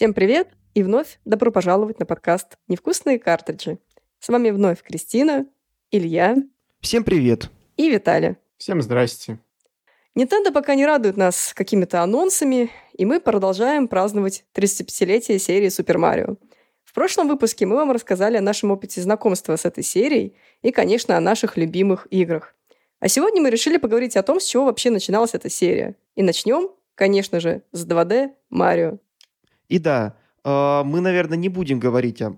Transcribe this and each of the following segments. Всем привет и вновь добро пожаловать на подкаст «Невкусные картриджи». С вами вновь Кристина, Илья. Всем привет. И Виталий. Всем здрасте. Nintendo пока не радует нас какими-то анонсами, и мы продолжаем праздновать 35-летие серии Super Mario. В прошлом выпуске мы вам рассказали о нашем опыте знакомства с этой серией и, конечно, о наших любимых играх. А сегодня мы решили поговорить о том, с чего вообще начиналась эта серия. И начнем, конечно же, с 2D Mario. И да, мы, наверное, не будем говорить о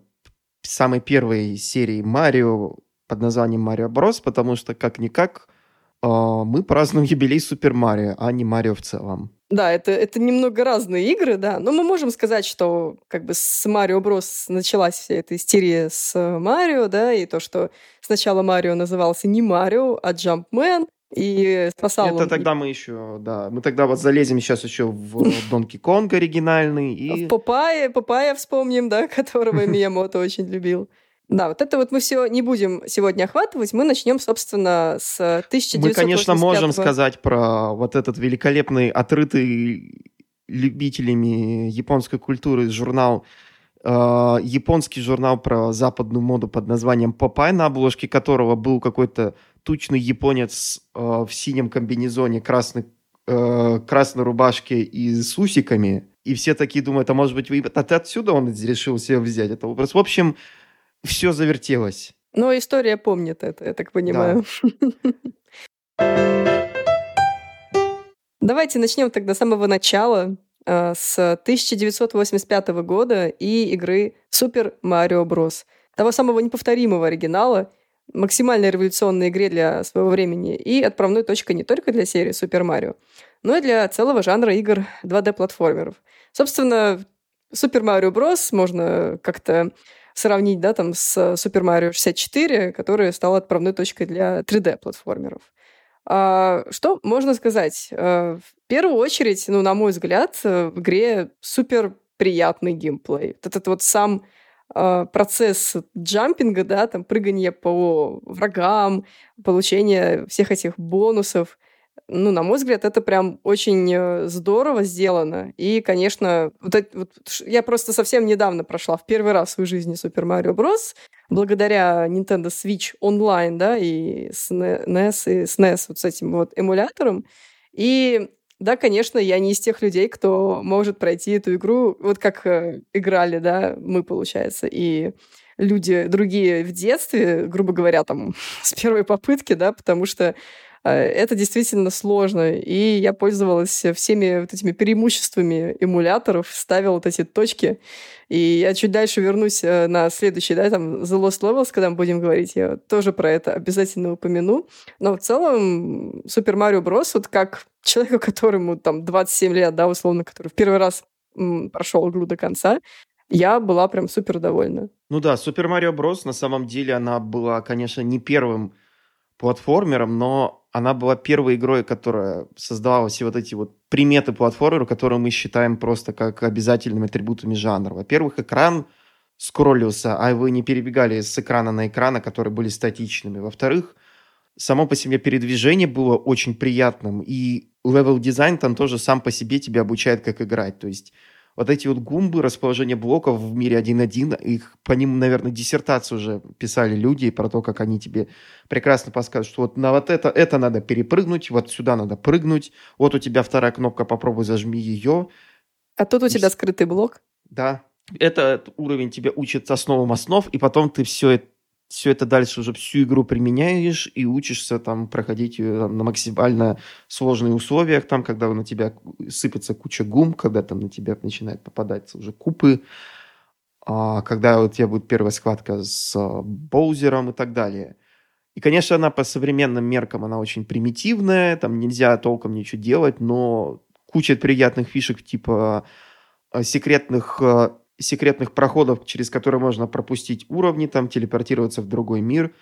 самой первой серии Mario под названием Mario Bros., потому что, как-никак, мы празднуем юбилей Супер Марио, а не Марио в целом. Да, это немного разные игры, да. Но мы можем сказать, что как бы с Марио Брос началась вся эта истерия с Марио, да, и то, что сначала Марио назывался не Марио, а Джампмен, и спасал это он... тогда мы еще, да, мы тогда вот залезем сейчас еще в Донки Конг оригинальный и... В Попая вспомним, да, которого Миямото очень любил. Да, вот это вот мы все не будем сегодня охватывать. Мы начнем, собственно, с 1985-го. Мы, конечно, можем сказать про вот этот великолепный, отрытый любителями японской культуры журнал, японский журнал про западную моду под названием Popeye, на обложке которого был какой-то тучный японец в синем комбинезоне, красной рубашке и с усиками. И все такие думают, а может быть, отсюда он решил себе взять этот образ. В общем... Все завертелось. Но история помнит это, я так понимаю. Да. Давайте начнем тогда с самого начала, с 1985 года и игры Super Mario Bros. Того самого неповторимого оригинала, максимально революционной игре для своего времени и отправной точкой не только для серии Super Mario, но и для целого жанра игр 2D-платформеров. Собственно, Super Mario Bros. Можно как-то... сравнить, да, там с Super Mario 64, которая стала отправной точкой для 3D-платформеров. Что можно сказать? В первую очередь, ну, на мой взгляд, в игре супер приятный геймплей. Вот этот вот сам процесс джампинга, да, там прыгания по врагам, получение всех этих бонусов, ну, на мой взгляд, это прям очень здорово сделано. И, конечно, я просто совсем недавно прошла в первый раз в своей жизни Super Mario Bros. Благодаря Nintendo Switch Online, да, и SNES вот с этим вот эмулятором. И, да, конечно, я не из тех людей, кто может пройти эту игру, вот как играли, да, мы, получается, и... люди другие в детстве, грубо говоря, там, с первой попытки, да, потому что это действительно сложно. И я пользовалась всеми вот этими преимуществами эмуляторов, ставила вот эти точки. И я чуть дальше вернусь на следующий, да, там, The Lost Levels, когда мы будем говорить, я тоже про это обязательно упомяну. Но в целом Super Mario Bros., вот как человеку, которому там 27 лет, да, условно, который в первый раз прошел игру до конца, я была прям супер довольна. Ну да, Super Mario Bros. На самом деле она была, конечно, не первым платформером, но она была первой игрой, которая создавала все вот эти вот приметы платформера, которые мы считаем просто как обязательными атрибутами жанра. Во-первых, экран скроллился, а вы не перебегали с экрана на экран, которые были статичными. Во-вторых, само по себе передвижение было очень приятным, и левел-дизайн там тоже сам по себе тебя обучает, как играть. То есть вот эти вот гумбы, расположение блоков в мире 1.1, их по ним, наверное, диссертацию уже писали люди про то, как они тебе прекрасно подскажут, что вот на вот это надо перепрыгнуть, вот сюда надо прыгнуть, вот у тебя вторая кнопка, попробуй зажми ее. А тут у тебя скрытый блок. Да. Этот уровень тебя учит основам основ, и потом ты все это дальше уже всю игру применяешь и учишься там проходить ее там, на максимально сложных условиях, там, когда на тебя сыпется куча гум, когда там на тебя начинают попадать уже купы, когда у тебя будет первая схватка с Боузером и так далее. И, конечно, она по современным меркам, она очень примитивная, там нельзя толком ничего делать, но куча приятных фишек типа секретных проходов, через которые можно пропустить уровни, там, телепортироваться в другой мир.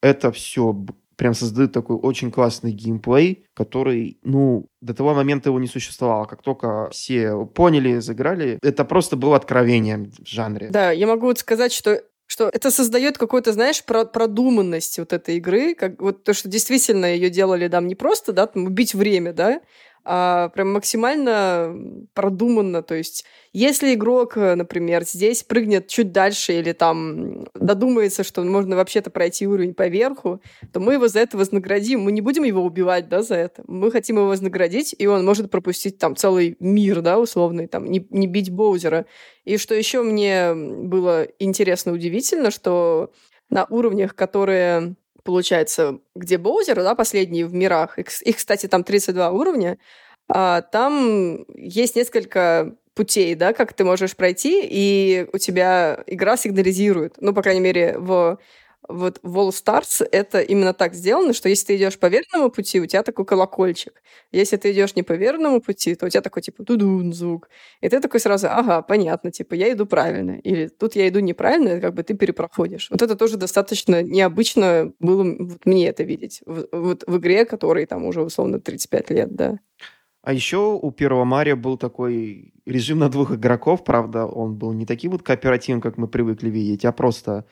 Это все прям создает такой очень классный геймплей, который, ну, до того момента его не существовало. Как только все поняли, заиграли, это просто было откровением в жанре. Да, я могу вот сказать, что это создает какую-то, знаешь, продуманность вот этой игры, как вот то, что действительно ее делали там не просто, да, там, убить время, да, прям максимально продуманно. То есть, если игрок, например, здесь прыгнет чуть дальше или там додумается, что можно вообще-то пройти уровень поверху, то мы его за это вознаградим. Мы не будем его убивать, да, за это. Мы хотим его вознаградить, и он может пропустить там целый мир, да, условный, там, не бить Боузера. И что еще мне было интересно, удивительно, что на уровнях, которые... Получается, где Боузер, да, последние в мирах, их, кстати, там 32 уровня, а там есть несколько путей, да, как ты можешь пройти, и у тебя игра сигнализирует. Ну, по крайней мере, в All-Stars это именно так сделано, что если ты идешь по верному пути, у тебя такой колокольчик. Если ты идешь не по верному пути, то у тебя такой, типа, тудун звук. И ты такой сразу, ага, понятно, типа, я иду правильно. Или тут я иду неправильно, как бы ты перепроходишь. Вот это тоже достаточно необычно было вот, мне это видеть. Вот в игре, которой там уже, условно, 35 лет, да. А еще у первого Марио был такой режим на двух игроков, правда, он был не таким вот кооперативным, как мы привыкли видеть, а просто...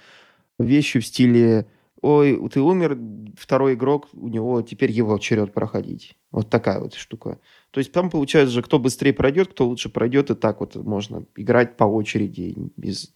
вещи в стиле «Ой, ты умер, второй игрок, у него теперь его черед проходить». Вот такая вот штука. То есть там получается же, кто быстрее пройдет, кто лучше пройдет, и так вот можно играть по очереди. Без...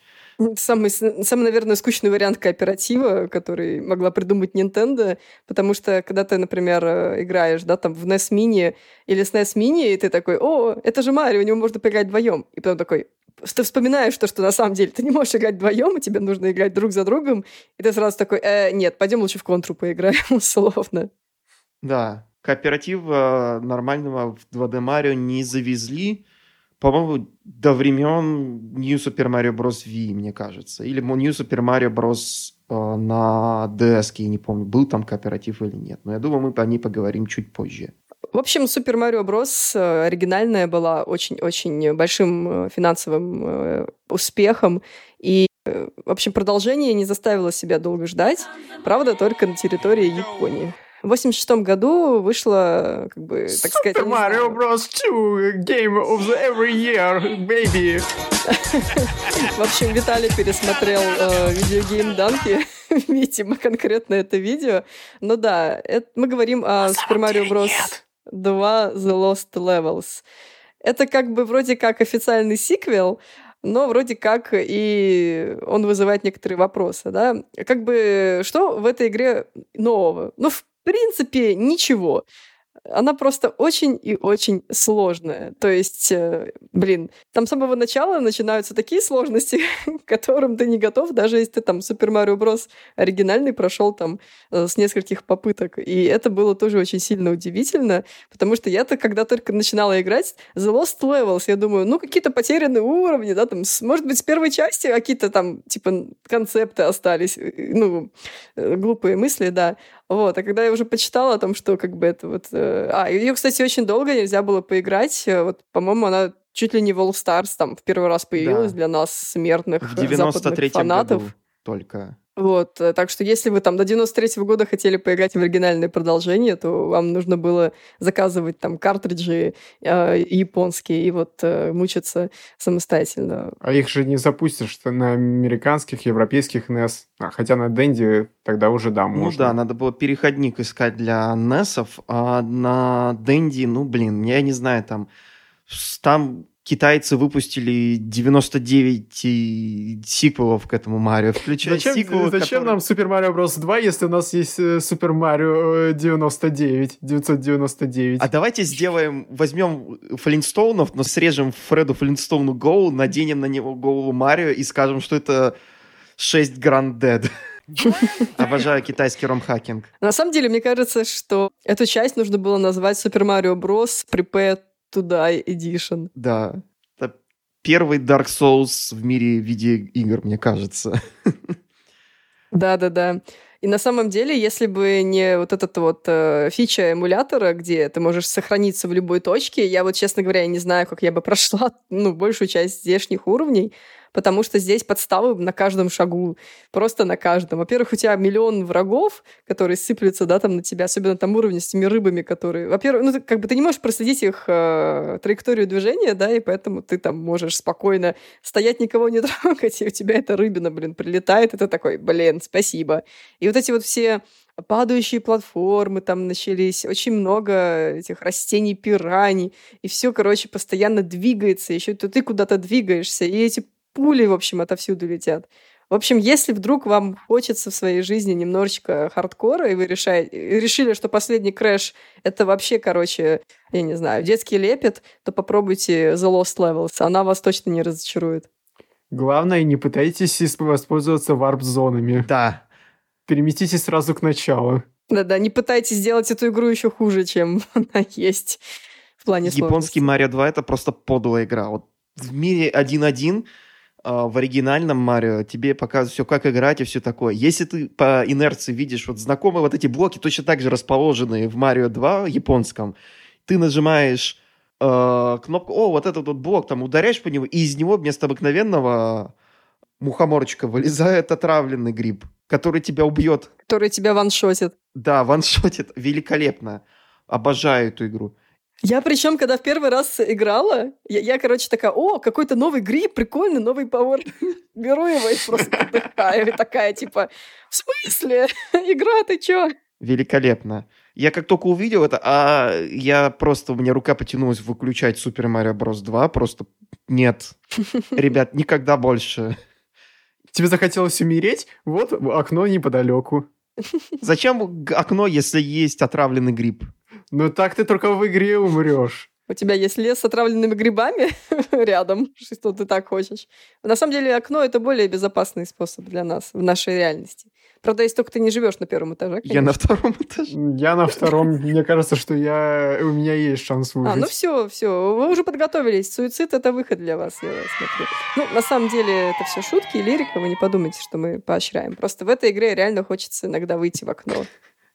Самый, наверное, скучный вариант кооператива, который могла придумать Nintendo, потому что когда ты, например, играешь, да, там в NES Mini или SNES Mini, и ты такой «О, это же Марио, у него можно поиграть вдвоем». И потом такой ты вспоминаешь то, что на самом деле ты не можешь играть вдвоем, и тебе нужно играть друг за другом, и ты сразу такой, нет, пойдем лучше в контру поиграем, условно. Да, кооператив нормального в 2D Mario не завезли, по-моему, до времен New Super Mario Bros. Wii, мне кажется, или New Super Mario Bros. На DS, я не помню, был там кооператив или нет, но я думаю, мы о ней поговорим чуть позже. В общем, Super Mario Bros. Оригинальная была очень-очень большим финансовым успехом. И, в общем, продолжение не заставило себя долго ждать. Правда, только на территории Японии. В 1986 году вышла, как бы, так сказать... Super Mario Bros. 2, Game of the Every Year, baby! В общем, Виталий пересмотрел видеогейм Данки, видимо, конкретно это видео. Но да, мы говорим о Super Mario Bros. 2 The Lost Levels. Это как бы вроде как официальный сиквел, но вроде как и он вызывает некоторые вопросы, да? Как бы что в этой игре нового? Ну, в принципе, ничего. Она просто очень и очень сложная. То есть, блин, там с самого начала начинаются такие сложности, к которым ты не готов, даже если ты там Super Mario Bros. Оригинальный прошел там с нескольких попыток. И это было тоже очень сильно удивительно, потому что я-то, когда только начинала играть, The Lost Levels, я думаю, ну, какие-то потерянные уровни, да, там, может быть, с первой части какие-то там, типа, концепты остались, ну, глупые мысли, да. Вот, а когда я уже почитала о том, что как бы это вот... ее, кстати, очень долго нельзя было поиграть. Вот, по-моему, она чуть ли не в All-Stars там в первый раз появилась, да, для нас, смертных западных фанатов. В 93-м году только. Вот, так что если вы там до 93-го года хотели поиграть в оригинальное продолжение, то вам нужно было заказывать там картриджи японские и вот мучиться самостоятельно. А их же не запустишь на американских, европейских NES. Хотя на Денди тогда уже, да, можно. Ну да, надо было переходник искать для NES-ов, а на Денди, ну блин, я не знаю, там китайцы выпустили 99 сиквелов к этому Марио, включая сиквелы. Зачем нам Super Mario Bros. 2, если у нас есть Super Mario 999? А давайте возьмем Флинстоунов, но срежем Фреду Флинстоуну голову, наденем на него голову Марио и скажем, что это 6 Grand Dead. Обожаю китайский ромхакинг. На самом деле, мне кажется, что эту часть нужно было назвать Super Mario Bros. Prepared to Die Edition. Да. Это первый Dark Souls в мире видеоигр, мне кажется. Да-да-да. И на самом деле, если бы не вот этот вот фича эмулятора, где ты можешь сохраниться в любой точке, я вот, честно говоря, не знаю, как я бы прошла, ну, большую часть здешних уровней, потому что здесь подставы на каждом шагу, просто на каждом. Во-первых, у тебя миллион врагов, которые сыплются, да, там на тебя, особенно там уровни с теми рыбами, которые... Во-первых, ну, как бы ты не можешь проследить их траекторию движения, да, и поэтому ты там можешь спокойно стоять, никого не трогать, и у тебя эта рыбина, блин, прилетает, и ты такой, блин, спасибо. И вот эти вот все падающие платформы там начались, очень много этих растений, пираний, и все, короче, постоянно двигается, еще то ты куда-то двигаешься, и эти пули, в общем, отовсюду летят. В общем, если вдруг вам хочется в своей жизни немножечко хардкора, и вы решили, что последний Крэш — это вообще, короче, я не знаю, детский лепет, то попробуйте The Lost Levels, она вас точно не разочарует. Главное, не пытайтесь воспользоваться варп-зонами. Да. Переместитесь сразу к началу. Да-да, не пытайтесь сделать эту игру еще хуже, чем она есть в плане сложности. Японский Mario 2 — это просто подлая игра. Вот в мире 1.1... в оригинальном Марио тебе показывают все, как играть и все такое. Если ты по инерции видишь вот знакомые вот эти блоки, точно так же расположенные в Марио 2 японском, ты нажимаешь кнопку, о, вот этот вот блок, там ударяешь по нему, и из него вместо обыкновенного мухоморчика вылезает отравленный гриб, который тебя убьет. Который тебя ваншотит. Да, ваншотит. Великолепно. Обожаю эту игру. Я причем, когда в первый раз играла, я короче, такая, о, какой-то новый гриб, прикольный, новый пауэр. Беру его и просто отдыхаю. И такая, типа, в смысле? Игра, ты чё? Великолепно. Я как только увидел это, у меня рука потянулась выключать Super Mario Bros. 2, просто нет. Ребят, никогда больше. Тебе захотелось умереть? Вот окно неподалеку. Зачем окно, если есть отравленный гриб? Ну так ты только в игре умрешь. У тебя есть лес с отравленными грибами рядом, что ты так хочешь. На самом деле окно — это более безопасный способ для нас в нашей реальности. Правда, если только ты не живешь на первом этаже, конечно. Я на втором этаже. Я на втором. Мне кажется, что у меня есть шанс выжить. Ну все. Вы уже подготовились. Суицид — это выход для вас, я смотрю. На самом деле это все шутки и лирика. Вы не подумайте, что мы поощряем. Просто в этой игре реально хочется иногда выйти в окно.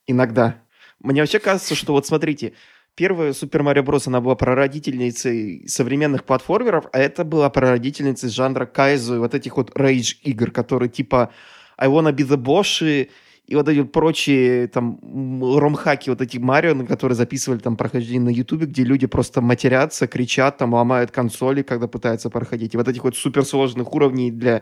Иногда. Мне вообще кажется, что вот смотрите, первая Super Mario Bros., она была прародительницей современных платформеров, а это была прародительницей жанра кайзу и вот этих вот рейдж-игр, которые типа I Wanna Be The Boss и вот эти вот прочие там ромхаки, вот эти Марио, которые записывали там прохождение на Ютубе, где люди просто матерятся, кричат, там ломают консоли, когда пытаются проходить. И вот этих вот суперсложных уровней для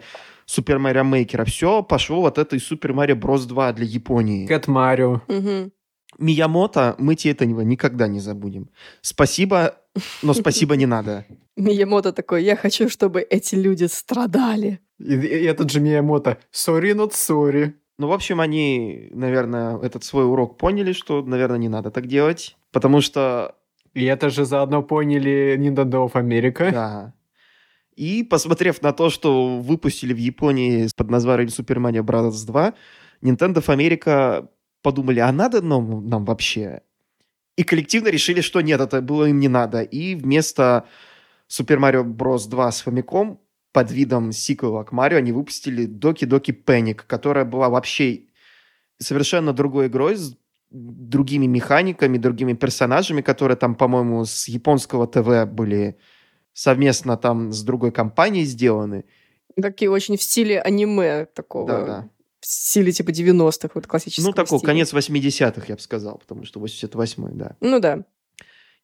Super Mario Maker. Все пошло вот это из Super Mario Bros. 2 для Японии. Кэт Марио. Угу. Миямото, мы тебе этого никогда не забудем. Спасибо, но спасибо не надо. Миямото такой, я хочу, чтобы эти люди страдали. И этот же Миямото, sorry not sorry. Ну, в общем, они, наверное, этот свой урок поняли, что, наверное, не надо так делать, потому что... И это же заодно поняли Nintendo of America. Да. И, посмотрев на то, что выпустили в Японии под названием Super Mario Bros. 2, Nintendo of America... подумали, а надо нам вообще? И коллективно решили, что нет, это было им не надо. И вместо Super Mario Bros. 2 с Famicom под видом сиквела к Марио они выпустили Doki Doki Panic, которая была вообще совершенно другой игрой с другими механиками, другими персонажами, которые там, по-моему, с японского ТВ были совместно там с другой компанией сделаны. Такие очень в стиле аниме такого. Да-да. В стиле типа 90-х, вот классического такой стиля. Конец 80-х, я бы сказал, потому что 88-й, да. Да.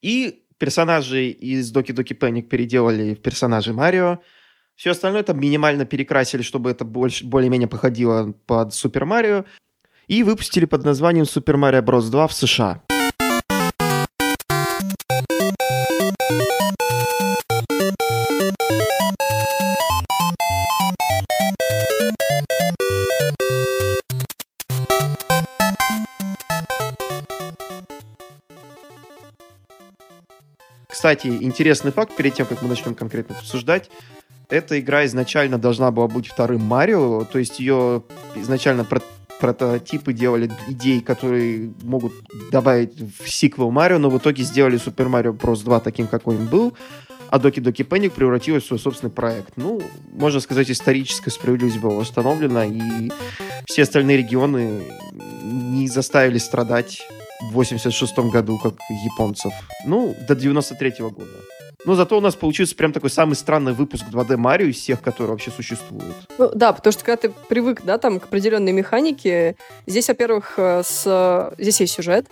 И персонажей из Doki Doki Panic переделали в персонажей Марио. Все остальное там минимально перекрасили, чтобы это более-менее походило под Супер Марио. И выпустили под названием Super Mario Bros. 2 в США. Кстати, интересный факт, перед тем, как мы начнем конкретно обсуждать, эта игра изначально должна была быть вторым Марио, то есть ее изначально прототипы делали идей, которые могут добавить в сиквел Марио, но в итоге сделали Super Mario Bros. 2 таким, какой он был, а Doki Doki Panic превратилась в свой собственный проект. Можно сказать, историческая справедливость была установлена, и все остальные регионы не заставили страдать в 86-м году, как японцев. До 93-го года. Но зато у нас получился прям такой самый странный выпуск 2D Марио из всех, которые вообще существуют. Да, потому что когда ты привык, к определенной механике, здесь, во-первых, здесь есть сюжет,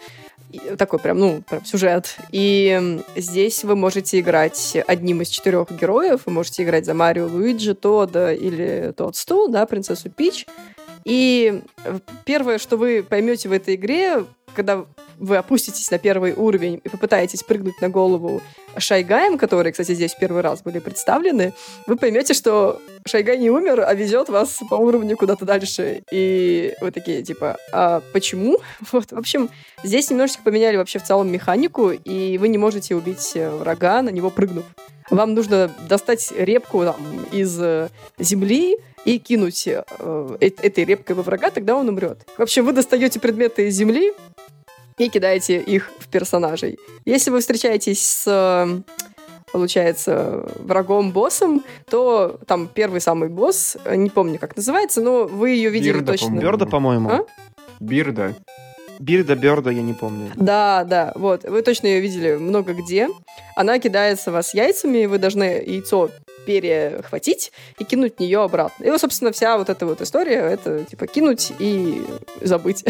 такой прям сюжет, и здесь вы можете играть одним из 4 героев, вы можете играть за Марио, Луиджи, Тодда или Тодсту, принцессу Пич, И первое, что вы поймете в этой игре, когда вы опуститесь на первый уровень и попытаетесь прыгнуть на голову Шайгаем, которые, кстати, здесь в первый раз были представлены, вы поймете, что Шайгай не умер, а везет вас по уровню куда-то дальше. И вы такие, типа, а почему? Вот, в общем, здесь немножечко поменяли вообще в целом механику, и вы не можете убить врага, на него прыгнув. Вам нужно достать репку там из земли и кинуть этой репкой во врага, тогда он умрет. В общем, вы достаете предметы из земли и кидаете их в персонажей. Если вы встречаетесь с, получается, врагом-боссом, то там первый самый босс, не помню, как называется, но вы ее видели Бирда, точно. Бирда, по-моему. А? Бирда. Бирда, я не помню. Да, вот. Вы точно ее видели много где. Она кидается вас яйцами, и вы должны яйцо перехватить и кинуть в нее обратно. И, собственно, вся вот эта вот история, это, типа, кинуть и забыть.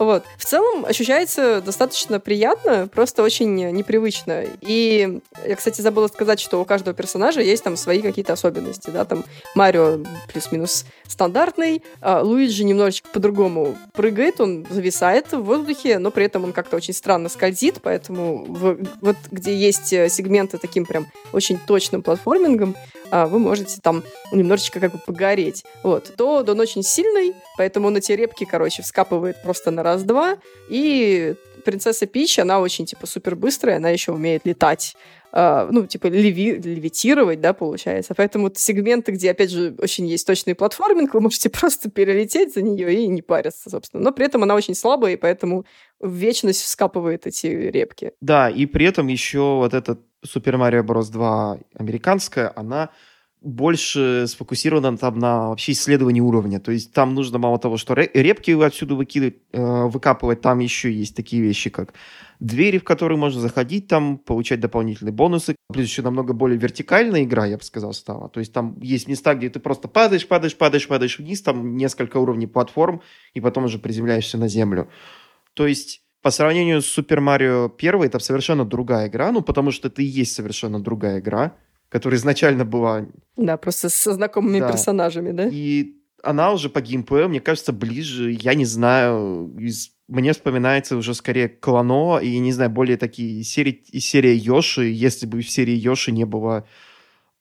Вот. В целом ощущается достаточно приятно, просто очень непривычно. И я, кстати, забыла сказать, что у каждого персонажа есть там свои какие-то особенности, да, там Марио плюс-минус стандартный, Луиджи немножечко по-другому прыгает, он зависает в воздухе, но при этом он как-то очень странно скользит, поэтому вот где есть сегменты таким прям очень точным платформингом, вы можете там немножечко как бы погореть. Вот. Тод он очень сильный, поэтому он эти репки, короче, вскапывает просто на раз-два. И принцесса Пич, она очень, типа, супербыстрая, она еще умеет летать. Ну, типа, левитировать, да, получается. Поэтому вот сегменты, где, опять же, очень есть точный платформинг, вы можете просто перелететь за нее и не париться, собственно. Но при этом она очень слабая, и поэтому в вечность вскапывает эти репки. Да, и при этом еще вот этот Super Mario Bros. 2 американская, она больше сфокусирована там на вообще исследовании уровня. То есть там нужно мало того, что репки отсюда выкапывать, там еще есть такие вещи, как двери, в которые можно заходить, там получать дополнительные бонусы. Плюс еще намного более вертикальная игра, я бы сказал, стала. То есть там есть места, где ты просто падаешь вниз, там несколько уровней платформ, и потом уже приземляешься на землю. То есть по сравнению с Super Mario 1, это совершенно другая игра, ну, потому что это и есть совершенно другая игра, которая изначально была... Да, просто со знакомыми персонажами, да? И она уже по геймплею, мне кажется, ближе, я не знаю, мне вспоминается уже скорее Клоно, и, не знаю, более такие серия Йоши, если бы в серии Йоши не было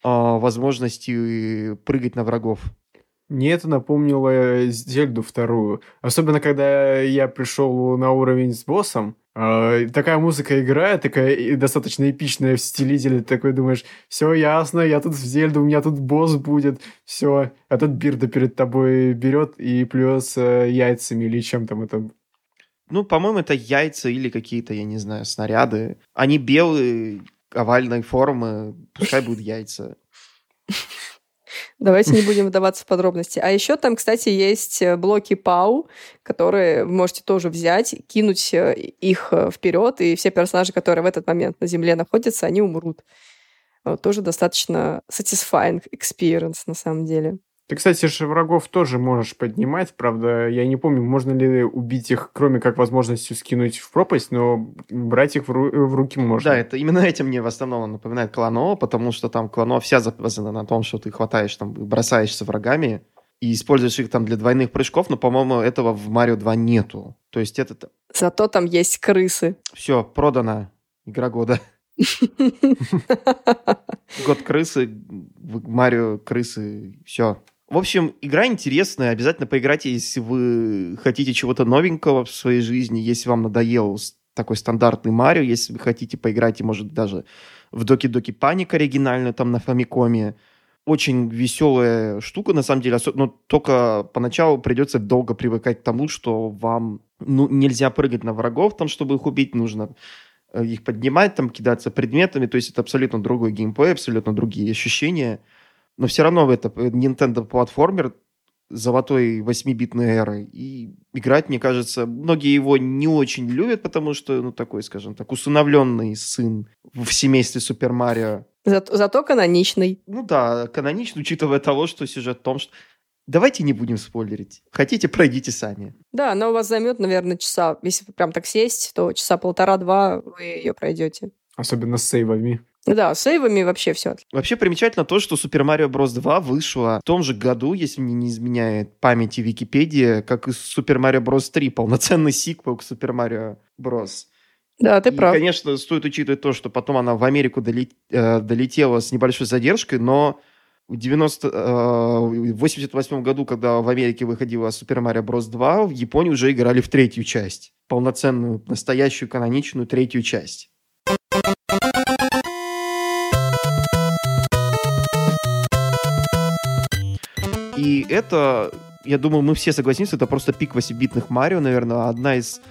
возможности прыгать на врагов. Мне это напомнило Зельду 2. Особенно, когда я пришел на уровень с боссом, такая музыка играет, такая достаточно эпичная в стиле, ты такой думаешь, все ясно, я тут в Зельду, у меня тут босс будет, все. А тут Бирда перед тобой берет и плюс яйцами или чем там это. Ну, по-моему, это яйца или какие-то, я не знаю, снаряды. Они белые, овальной формы, пускай будут яйца. Давайте не будем вдаваться в подробности. А еще там, кстати, есть блоки Пау, которые вы можете тоже взять, кинуть их вперед, и все персонажи, которые в этот момент на земле находятся, они умрут. Вот, тоже достаточно satisfying experience на самом деле. Ты, кстати, же врагов тоже можешь поднимать, правда, я не помню, можно ли убить их, кроме как возможностью скинуть в пропасть, но брать их в руки можно. Да, это именно этим мне в основном напоминает Клоно, потому что там Клоно вся завязана на том, что ты хватаешь, там, бросаешься врагами и используешь их там для двойных прыжков, но, по-моему, этого в Марио 2 нету. То есть это... Зато там есть крысы. Все, продана. Игра года. Год крысы, Марио крысы, все. В общем, игра интересная, обязательно поиграйте, если вы хотите чего-то новенького в своей жизни, если вам надоел такой стандартный Марио, если вы хотите поиграть, и, может, даже в Doki Doki Panic оригинальную там на Famicom. Очень веселая штука, на самом деле, но только поначалу придется долго привыкать к тому, что вам нельзя прыгать на врагов, там, чтобы их убить, нужно их поднимать, там, кидаться предметами, то есть это абсолютно другой геймплей, абсолютно другие ощущения. Но все равно это Nintendo-платформер золотой 8-битной эры. И играть, мне кажется, многие его не очень любят, потому что, ну, такой, скажем так, усыновленный сын в семействе Супер Марио. Зато каноничный. Ну да, каноничный, учитывая того, что сюжет в том, что... Давайте не будем спойлерить. Хотите, пройдите сами. Да, она у вас займет, наверное, часа... Если прям так сесть, то часа 1,5-2 вы ее пройдете. Особенно с сейвами. Да, с сейвами вообще все. Вообще примечательно то, что Super Mario Bros. 2 вышла в том же году, если мне не изменяет память и Википедия, как и Super Mario Bros. 3, полноценный сиквел к Super Mario Bros. Да, ты прав. И, конечно, стоит учитывать то, что потом она в Америку долетела с небольшой задержкой, но в 88 году, когда в Америке выходила Super Mario Bros. 2, в Японии уже играли в третью часть, полноценную, настоящую, каноничную третью часть. И это, я думаю, мы все согласимся, это просто пик 8-битных Марио, наверное, одна из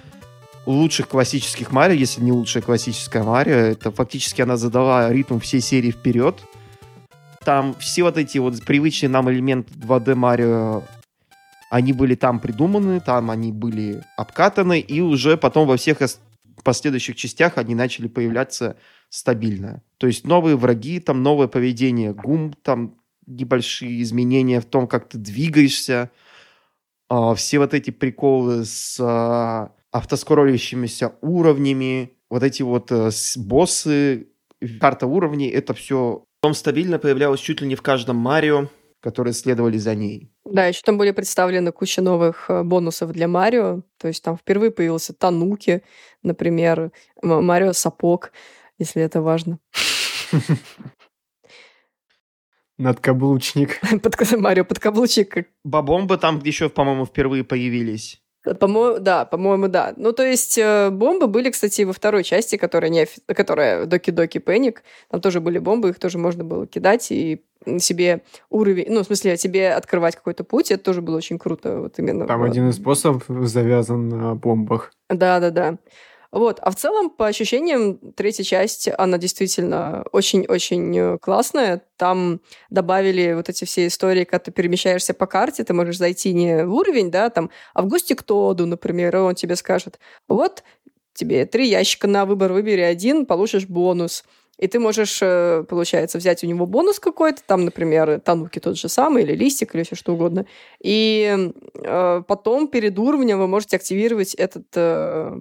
лучших классических Марио, если не лучшая классическая Марио. Это фактически она задала ритм всей серии вперед. Там все вот эти вот привычные нам элементы 2D Марио, они были там придуманы, там они были обкатаны, и уже потом во всех последующих частях они начали появляться стабильно. То есть новые враги, там новое поведение гум, там небольшие изменения в том, как ты двигаешься, все вот эти приколы с автоскроллящимися уровнями, вот эти вот боссы, карта уровней, это все потом стабильно появлялось чуть ли не в каждом Марио, которые следовали за ней. Да, еще там были представлены куча новых бонусов для Марио, то есть там впервые появился Тануки, например, Марио Сапог, если это важно. Надкаблучник. Марио Подкаблучник. Бобомбы там еще, по-моему, впервые появились. По-моему, да. Ну, то есть, бомбы были, кстати, во второй части, которая Doki Doki Panic. Там тоже были бомбы, их тоже можно было кидать и себе уровень... Ну, в смысле, тебе открывать какой-то путь. Это тоже было очень круто. Вот именно. Там один из способов завязан на бомбах. Да-да-да. Вот. А в целом, по ощущениям, третья часть, она действительно очень-очень классная. Там добавили вот эти все истории, когда ты перемещаешься по карте, ты можешь зайти не в уровень, да, там, а в гости к Тоду, например, и он тебе скажет, вот тебе 3 ящика на выбор, выбери один, получишь бонус. И ты можешь, получается, взять у него бонус какой-то, там, например, тануки тот же самый, или листик, или все что угодно. И потом перед уровнем вы можете активировать этот,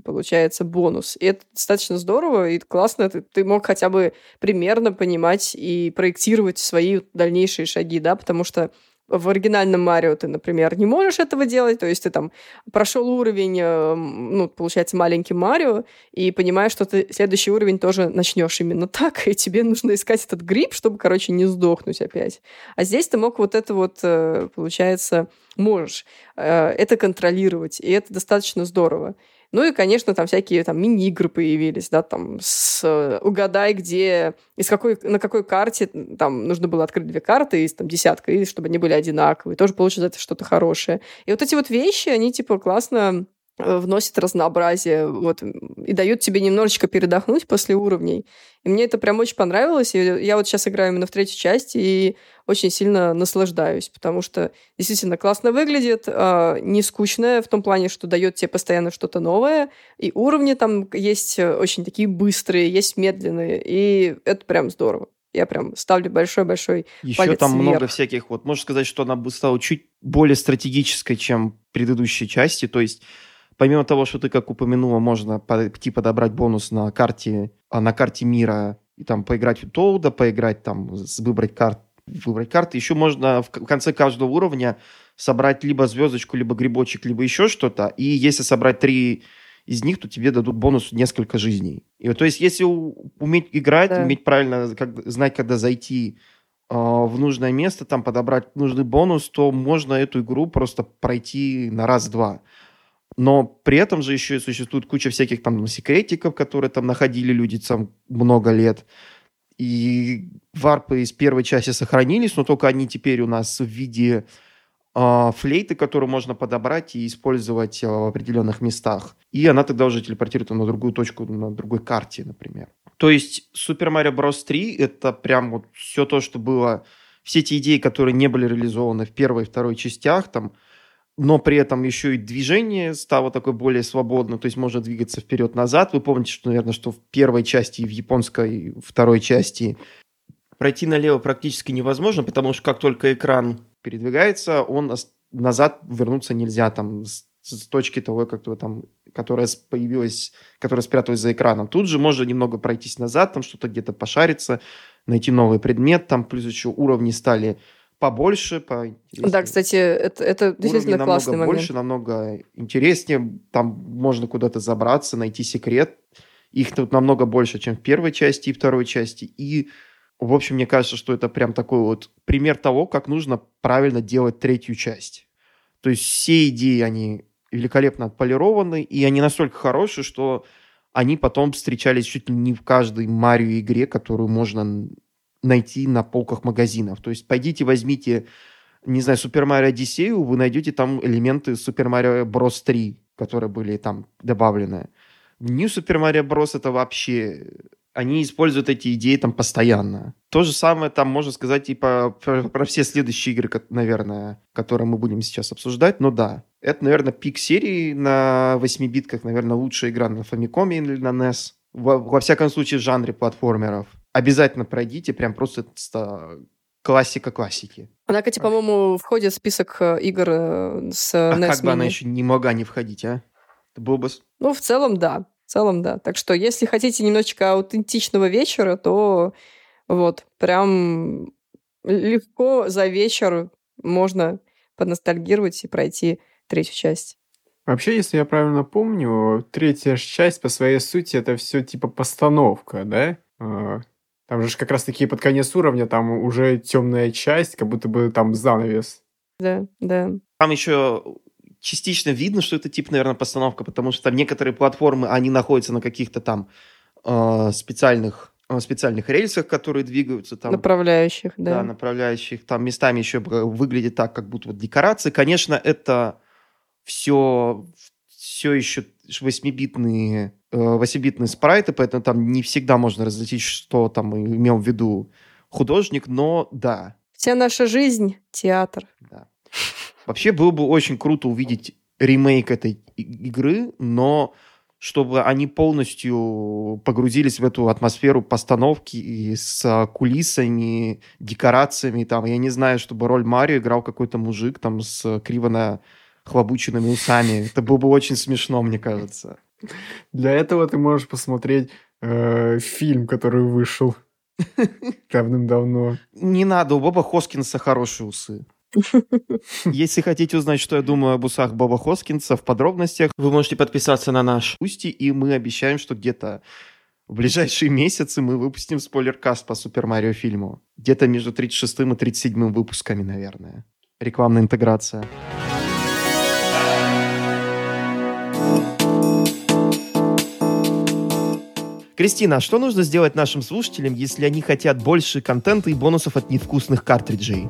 получается, бонус. И это достаточно здорово и классно. Ты мог хотя бы примерно понимать и проектировать свои дальнейшие шаги, да, потому что в оригинальном Марио ты, например, не можешь этого делать, то есть ты там прошел уровень, ну, получается, маленький Марио, и понимаешь, что ты следующий уровень тоже начнешь именно так, и тебе нужно искать этот гриб, чтобы, короче, не сдохнуть опять. А здесь ты мог вот это вот, получается, можешь это контролировать, и это достаточно здорово. Ну и, конечно, там всякие там, мини-игры появились, да, там с угадай, где, на какой карте, там нужно было открыть 2 карты из там, десятка, и чтобы они были одинаковые, тоже получилось это что-то хорошее. И вот эти вот вещи, они типа классно вносят разнообразие, вот, и дают тебе немножечко передохнуть после уровней. И мне это прям очень понравилось, и я вот сейчас играю именно в третью часть, и очень сильно наслаждаюсь, потому что действительно классно выглядит, не скучно в том плане, что дает тебе постоянно что-то новое, и уровни там есть очень такие быстрые, есть медленные, и это прям здорово. Я прям ставлю большой-большой палец вверх. Еще там много всяких, вот, можно сказать, что она стала чуть более стратегической, чем предыдущие части, то есть помимо того, что ты, как упомянула, можно пойти подобрать бонус на карте мира, и там поиграть в Тоуда, поиграть там, выбрать карты. Еще можно в конце каждого уровня собрать либо звездочку, либо грибочек, либо еще что-то. И если собрать 3 из них, то тебе дадут бонус несколько жизней. И вот, то есть если уметь играть, да, уметь правильно знать, когда зайти в нужное место, там подобрать нужный бонус, то можно эту игру просто пройти на раз-два. Но при этом же еще существует куча всяких там секретиков, которые там находили люди там много лет. И варпы из первой части сохранились, но только они теперь у нас в виде флейты, которую можно подобрать и использовать в определенных местах. И она тогда уже телепортирует на другую точку, на другой карте, например. То есть Super Mario Bros. 3 — это прям вот все то, что было... Все те идеи, которые не были реализованы в первой и второй частях, там... Но при этом еще и движение стало такое более свободным, то есть можно двигаться вперед-назад. Вы помните, что, наверное, что в первой части и в японской второй части пройти налево практически невозможно, потому что как только экран передвигается, он назад вернуться нельзя. Там с точки того, как -то там, которая появилась, которая спряталась за экраном. Тут же можно немного пройтись назад, там что-то где-то пошариться, найти новый предмет, там плюс еще уровни стали побольше, поинтереснее. Да, кстати, это действительно классный момент. Больше, намного интереснее, там можно куда-то забраться, найти секрет. Их тут намного больше, чем в первой части и второй части. И, в общем, мне кажется, что это прям такой вот пример того, как нужно правильно делать третью часть. То есть все идеи, они великолепно отполированы, и они настолько хорошие, что они потом встречались чуть ли не в каждой Марио игре, которую можно найти на полках магазинов. То есть пойдите, возьмите, не знаю, Super Mario Odyssey, вы найдете там элементы Super Mario Bros. 3, которые были там добавлены. New Super Mario Bros. Это вообще... Они используют эти идеи там постоянно. То же самое там можно сказать и про все следующие игры, наверное, которые мы будем сейчас обсуждать. Но да, это, наверное, пик серии на 8-битках, наверное, лучшая игра на Famicom или на NES. Во всяком случае, в жанре платформеров. Обязательно пройдите, прям просто классика классики. Она, кстати, по-моему, входит в список игр с NES. А как бы она еще не могла не входить, а? Это было бы... Ну, в целом, да. Так что, если хотите немножечко аутентичного вечера, то вот прям легко за вечер можно подностальгировать и пройти третью часть. Вообще, если я правильно помню, третья часть по своей сути это все типа постановка, да? Там же как раз-таки под конец уровня там уже темная часть, как будто бы там занавес. Да, да. Там еще... Частично видно, что это тип, наверное, постановка, потому что там некоторые платформы, они находятся на каких-то там специальных рельсах, которые двигаются. Там, направляющих, да. Да, направляющих. Там местами еще выглядит так, как будто вот декорации. Конечно, это все еще 8-битные спрайты, поэтому там не всегда можно различить, что там имел в виду художник, но да. Вся наша жизнь — театр. Да. Вообще, было бы очень круто увидеть ремейк этой игры, но чтобы они полностью погрузились в эту атмосферу постановки и с кулисами, декорациями. Там, я не знаю, чтобы роль Марио играл какой-то мужик там, с криво нахлобученными усами. Это было бы очень смешно, мне кажется. Для этого ты можешь посмотреть фильм, который вышел давным-давно. Не надо, у Боба Хоскинса хорошие усы. Если хотите узнать, что я думаю об усах Боба Хоскинса в подробностях, вы можете подписаться на наш Boosty, и мы обещаем, что где-то в ближайшие месяцы мы выпустим спойлер-каст по Супер Марио фильму. Где-то между 36 и 37 выпусками, наверное. Рекламная интеграция. Кристина, что нужно сделать нашим слушателям, если они хотят больше контента и бонусов от невкусных картриджей?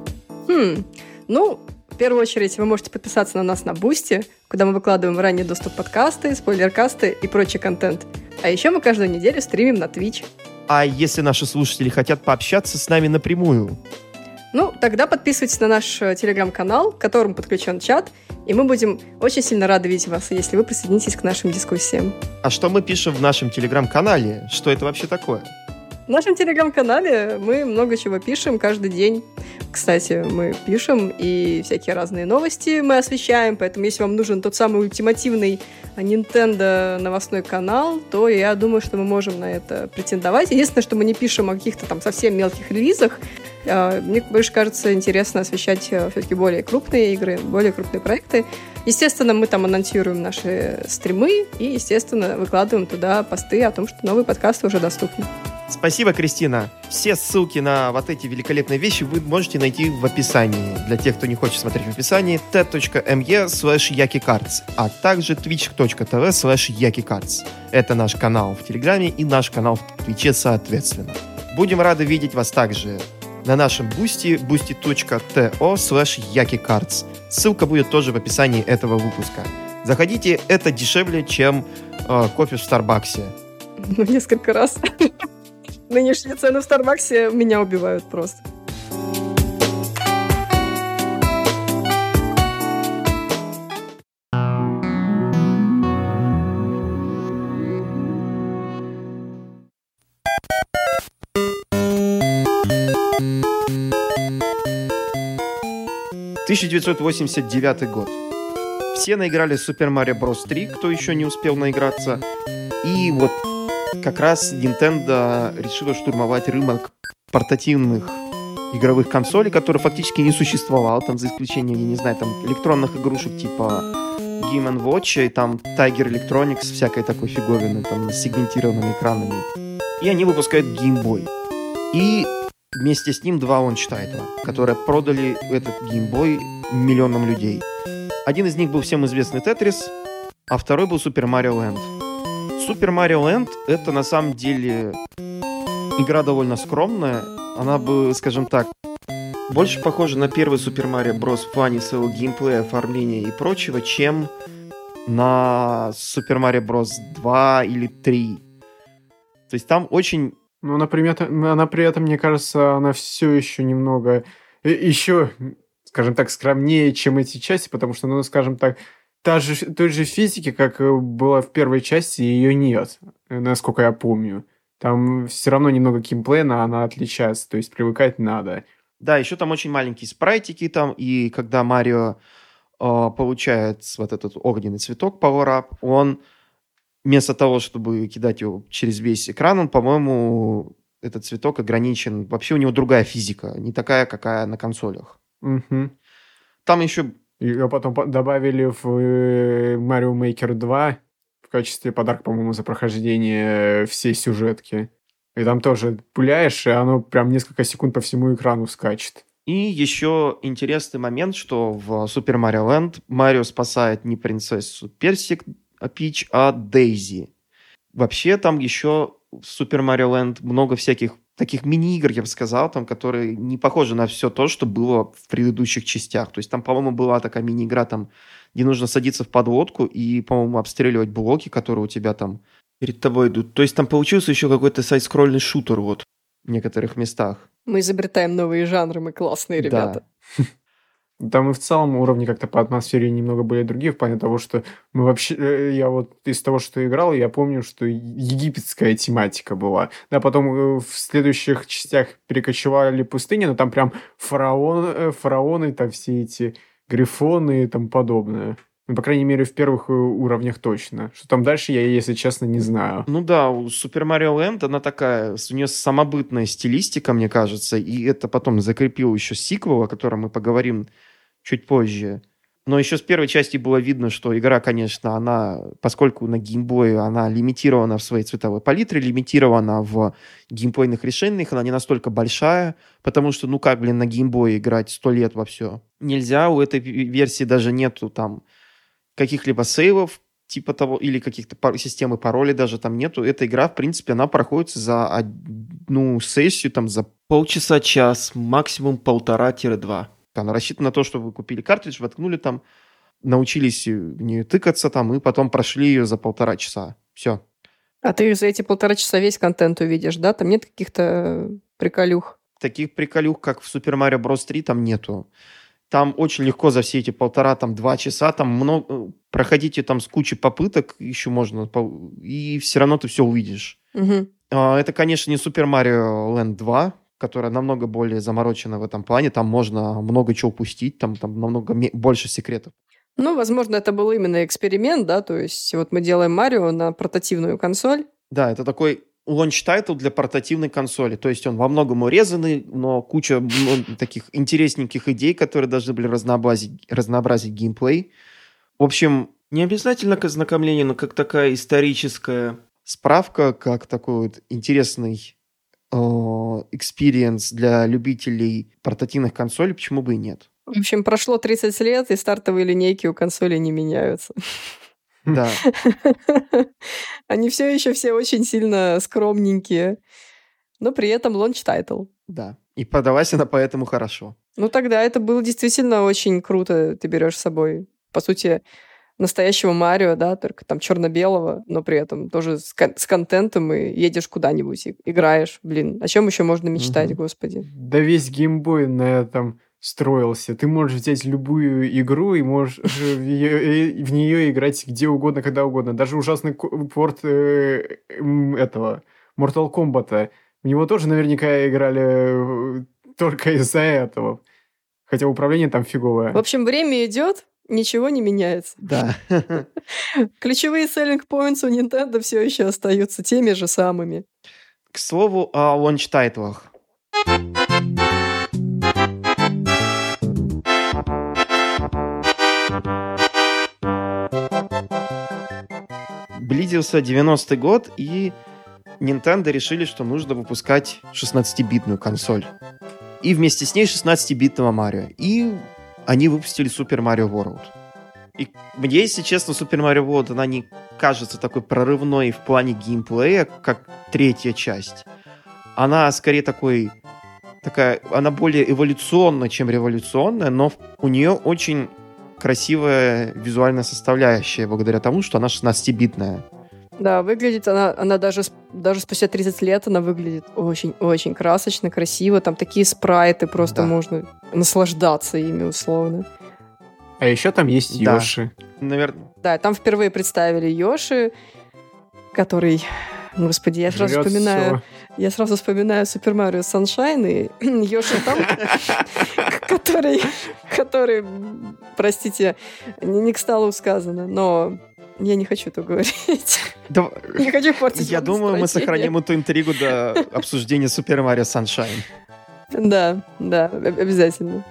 Ну, в первую очередь, вы можете подписаться на нас на Boosty, куда мы выкладываем в ранний доступ подкасты, спойлеркасты и прочий контент. А еще мы каждую неделю стримим на Twitch. А если наши слушатели хотят пообщаться с нами напрямую? Ну, тогда подписывайтесь на наш телеграм-канал, к которому подключен чат, и мы будем очень сильно рады видеть вас, если вы присоединитесь к нашим дискуссиям. А что мы пишем в нашем телеграм-канале? Что это вообще такое? В нашем телеграм-канале мы много чего пишем каждый день. Кстати, мы пишем и всякие разные новости мы освещаем, поэтому если вам нужен тот самый ультимативный Nintendo новостной канал, то я думаю, что мы можем на это претендовать. Единственное, что мы не пишем о каких-то там совсем мелких релизах. Мне больше кажется интересно освещать все-таки более крупные игры, более крупные проекты. Естественно, мы там анонсируем наши стримы и, естественно, выкладываем туда посты о том, что новые подкасты уже доступны. Спасибо, Кристина. Все ссылки на вот эти великолепные вещи вы можете найти в описании. Для тех, кто не хочет смотреть в описании, t.me/yakikarts, а также twitch.tv/yakikarts. Это наш канал в Телеграме и наш канал в Твиче соответственно. Будем рады видеть вас также на нашем Boosty, boosty.to/yakikarts. Ссылка будет тоже в описании этого выпуска. Заходите, это дешевле, чем кофе в Старбаксе. Ну, несколько раз. Нынешние цены в Старбаксе меня убивают просто. В 1989 год. В Все наиграли Super Mario Bros. 3, кто еще не успел наиграться. И вот как раз Nintendo решила штурмовать рынок портативных игровых консолей, которые фактически не существовало, там, за исключением, я не знаю, там, электронных игрушек типа Game Watch и там Tiger Electronics, всякой такой фиговины, там, с сегментированными экранами. И они выпускают Game Boy. И вместе с ним два лонч-тайтла, которые продали этот Game Boy миллионам людей. Один из них был всем известный Tetris, а второй был Super Mario Land. Super Mario Land — это, на самом деле, игра довольно скромная. Она бы, скажем так, больше похожа на первый Super Mario Bros. В плане своего геймплея, оформления и прочего, чем на Super Mario Bros. 2 или 3. То есть там очень... Ну, например, она при этом, мне кажется, она все еще немного... Еще, скажем так, скромнее, чем эти части, потому что, ну, скажем так, той же физики, как была в первой части, ее нет, насколько я помню. Там все равно немного геймплея, она отличается, то есть привыкать надо. Да, еще там очень маленькие спрайтики там, и когда Марио получает вот этот огненный цветок Power Up, он вместо того, чтобы кидать его через весь экран, он, по-моему, этот цветок ограничен. Вообще у него другая физика, не такая, какая на консолях. Угу. Там еще... Ее потом добавили в Mario Maker 2 в качестве подарка, по-моему, за прохождение всей сюжетки. И там тоже пуляешь, и оно прям несколько секунд по всему экрану скачет. И еще интересный момент, что в Super Mario Land Марио спасает не принцессу Персик, а Пич, а Дейзи. Вообще там еще в Super Mario Land много всяких таких мини-игр, я бы сказал, там, которые не похожи на все то, что было в предыдущих частях. То есть там, по-моему, была такая мини-игра, там, где нужно садиться в подводку и, по-моему, обстреливать блоки, которые у тебя там перед тобой идут. То есть там получился еще какой-то сайд-скрольный шутер вот в некоторых местах. Мы изобретаем новые жанры, мы классные ребята. Там и в целом уровни как-то по атмосфере немного были другие, в плане того, что мы вообще... Я вот из того, что играл, я помню, что египетская тематика была. Да, потом в следующих частях перекочевали пустыни, но там прям фараоны, там все эти грифоны и тому подобное. Ну, по крайней мере, в первых уровнях точно. Что там дальше, я, если честно, не знаю. Ну да, у Super Mario Land, она такая, у нее самобытная стилистика, мне кажется, и это потом закрепил еще сиквел, о котором мы поговорим чуть позже. Но еще с первой части было видно, что игра, конечно, она, поскольку на геймбое она лимитирована в своей цветовой палитре, лимитирована в геймплейных решениях, она не настолько большая, потому что, ну как, блин, на геймбое играть 100 лет во все. Нельзя, у этой версии даже нету там каких-либо сейвов, типа того, или каких-то системы паролей даже там нету. Эта игра, в принципе, она проходит за одну сессию, там, за полчаса-час, максимум 1,5-2. Она рассчитана на то, что вы купили картридж, воткнули там, научились в нее тыкаться там, и потом прошли ее за 1,5 часа. Все. А ты за эти 1,5 часа весь контент увидишь, да? Там нет каких-то приколюх? Таких приколюх, как в Super Mario Bros. 3, там нету. Там очень легко за все эти 1,5-2 часа, там много, проходите там с кучей попыток, еще можно, и все равно ты все увидишь. Угу. Это, конечно, не Super Mario Land 2, которая намного более заморочена в этом плане, там можно много чего упустить, там намного больше секретов. Ну, возможно, это был именно эксперимент, да, то есть вот мы делаем Марио на портативную консоль. Да, это такой лонч-тайтл для портативной консоли, то есть он во многом урезанный, но куча таких интересненьких идей, которые должны были разнообразить геймплей. В общем, не обязательно к ознакомлению, но как такая историческая справка, как такой вот интересный экспириенс для любителей портативных консолей, почему бы и нет. В общем, прошло 30 лет, и стартовые линейки у консолей не меняются. Да. Они все еще все очень сильно скромненькие, но при этом лонч-тайтл. Да, и продалась она поэтому хорошо. Ну тогда это было действительно очень круто. Ты берешь с собой, по сути, настоящего Марио, да, только там черно-белого, но при этом тоже с контентом, и едешь куда-нибудь, и играешь. Блин, о чем еще можно мечтать, господи? Да весь геймбой на этом строился. Ты можешь взять любую игру и можешь в нее играть где угодно, когда угодно. Даже ужасный порт этого Mortal Kombat. В него тоже наверняка играли только из-за этого. Хотя управление там фиговое. В общем, время идет, ничего не меняется. Да. Ключевые selling points у Nintendo все еще остаются теми же самыми. К слову о лонч-тайтлах. Близился 90-й год, и Nintendo решили, что нужно выпускать 16-битную консоль. И вместе с ней 16-битного Марио. И они выпустили Super Mario World. И мне, если честно, Super Mario World, она не кажется такой прорывной в плане геймплея, как третья часть. Она скорее такая, она более эволюционная, чем революционная, но у нее очень красивая визуальная составляющая, благодаря тому, что она 16-битная. Да, выглядит она даже спустя 30 лет она выглядит очень-очень красочно, красиво. Там такие спрайты, просто да. Можно наслаждаться ими условно. А еще там есть да. Йоши. Наверное. Да, там впервые представили Йоши, который... Господи, я сразу вспоминаю Super Mario Sunshine и Йоши там, который, простите, не к столу сказано, но я не хочу это говорить. Не хочу портить. Я думаю, мы сохраним эту интригу до обсуждения Super Mario Sunshine. Да, обязательно.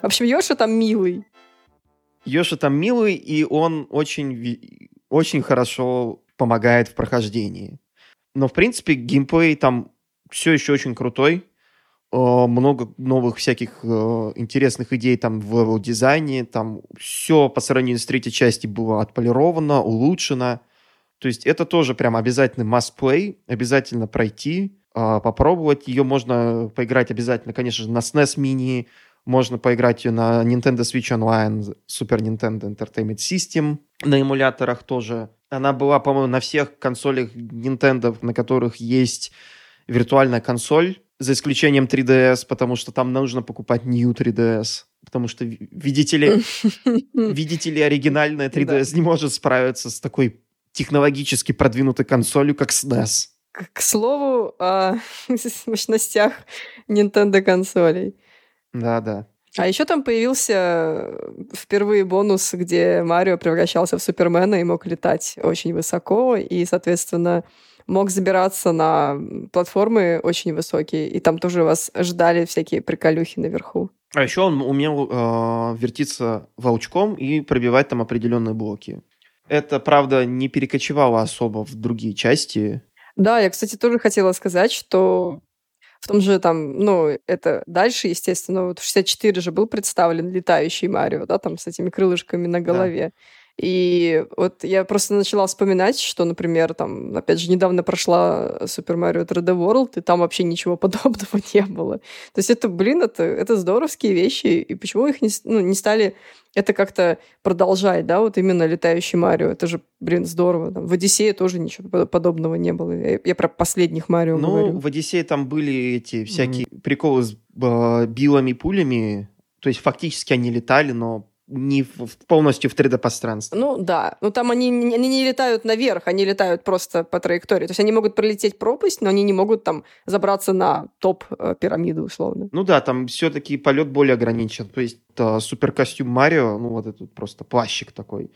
В общем, Йоши там милый, и он очень, очень хорошо помогает в прохождении. Но, в принципе, геймплей там все еще очень крутой. Много новых всяких интересных идей там в левел-дизайне. Там все по сравнению с третьей частью было отполировано, улучшено. То есть это тоже прям обязательный must-play. Обязательно пройти, попробовать. Ее можно поиграть обязательно, конечно же, на SNES Mini. Можно поиграть ее на Nintendo Switch Online, Super Nintendo Entertainment System. На эмуляторах тоже. Она была, по-моему, на всех консолях Nintendo, на которых есть виртуальная консоль, за исключением 3DS, потому что там нужно покупать New 3DS. Потому что, видите ли, оригинальная 3DS не может справиться с такой технологически продвинутой консолью, как SNES. К слову о мощностях Nintendo консолей. Да. А еще там появился впервые бонус, где Марио превращался в Супермена и мог летать очень высоко, и, соответственно, мог забираться на платформы очень высокие, и там тоже вас ждали всякие приколюхи наверху. А еще он умел вертиться волчком и пробивать там определенные блоки. Это, правда, не перекочевало особо в другие части. Да, я, кстати, тоже хотела сказать, что... В том же там, это дальше, естественно, вот в 64 же был представлен летающий Марио, да, там с этими крылышками на голове. Да. И вот я просто начала вспоминать, что, например, там, опять же, недавно прошла Super Mario 3D World, и там вообще ничего подобного не было. То есть это, это здоровские вещи, и почему их не стали это как-то продолжать, да, вот именно летающий Марио, это же, здорово. Там. В Одиссее тоже ничего подобного не было. Я про последних Марио говорю. В Одиссее там были эти всякие приколы с билами, пулями, то есть фактически они летали, но не полностью в 3D-пространстве. Ну да, там они не летают наверх, они летают просто по траектории. То есть они могут пролететь пропасть, но они не могут там забраться на топ пирамиды, условно. Ну да, там все-таки полет более ограничен. То есть суперкостюм Марио, вот этот просто плащик такой.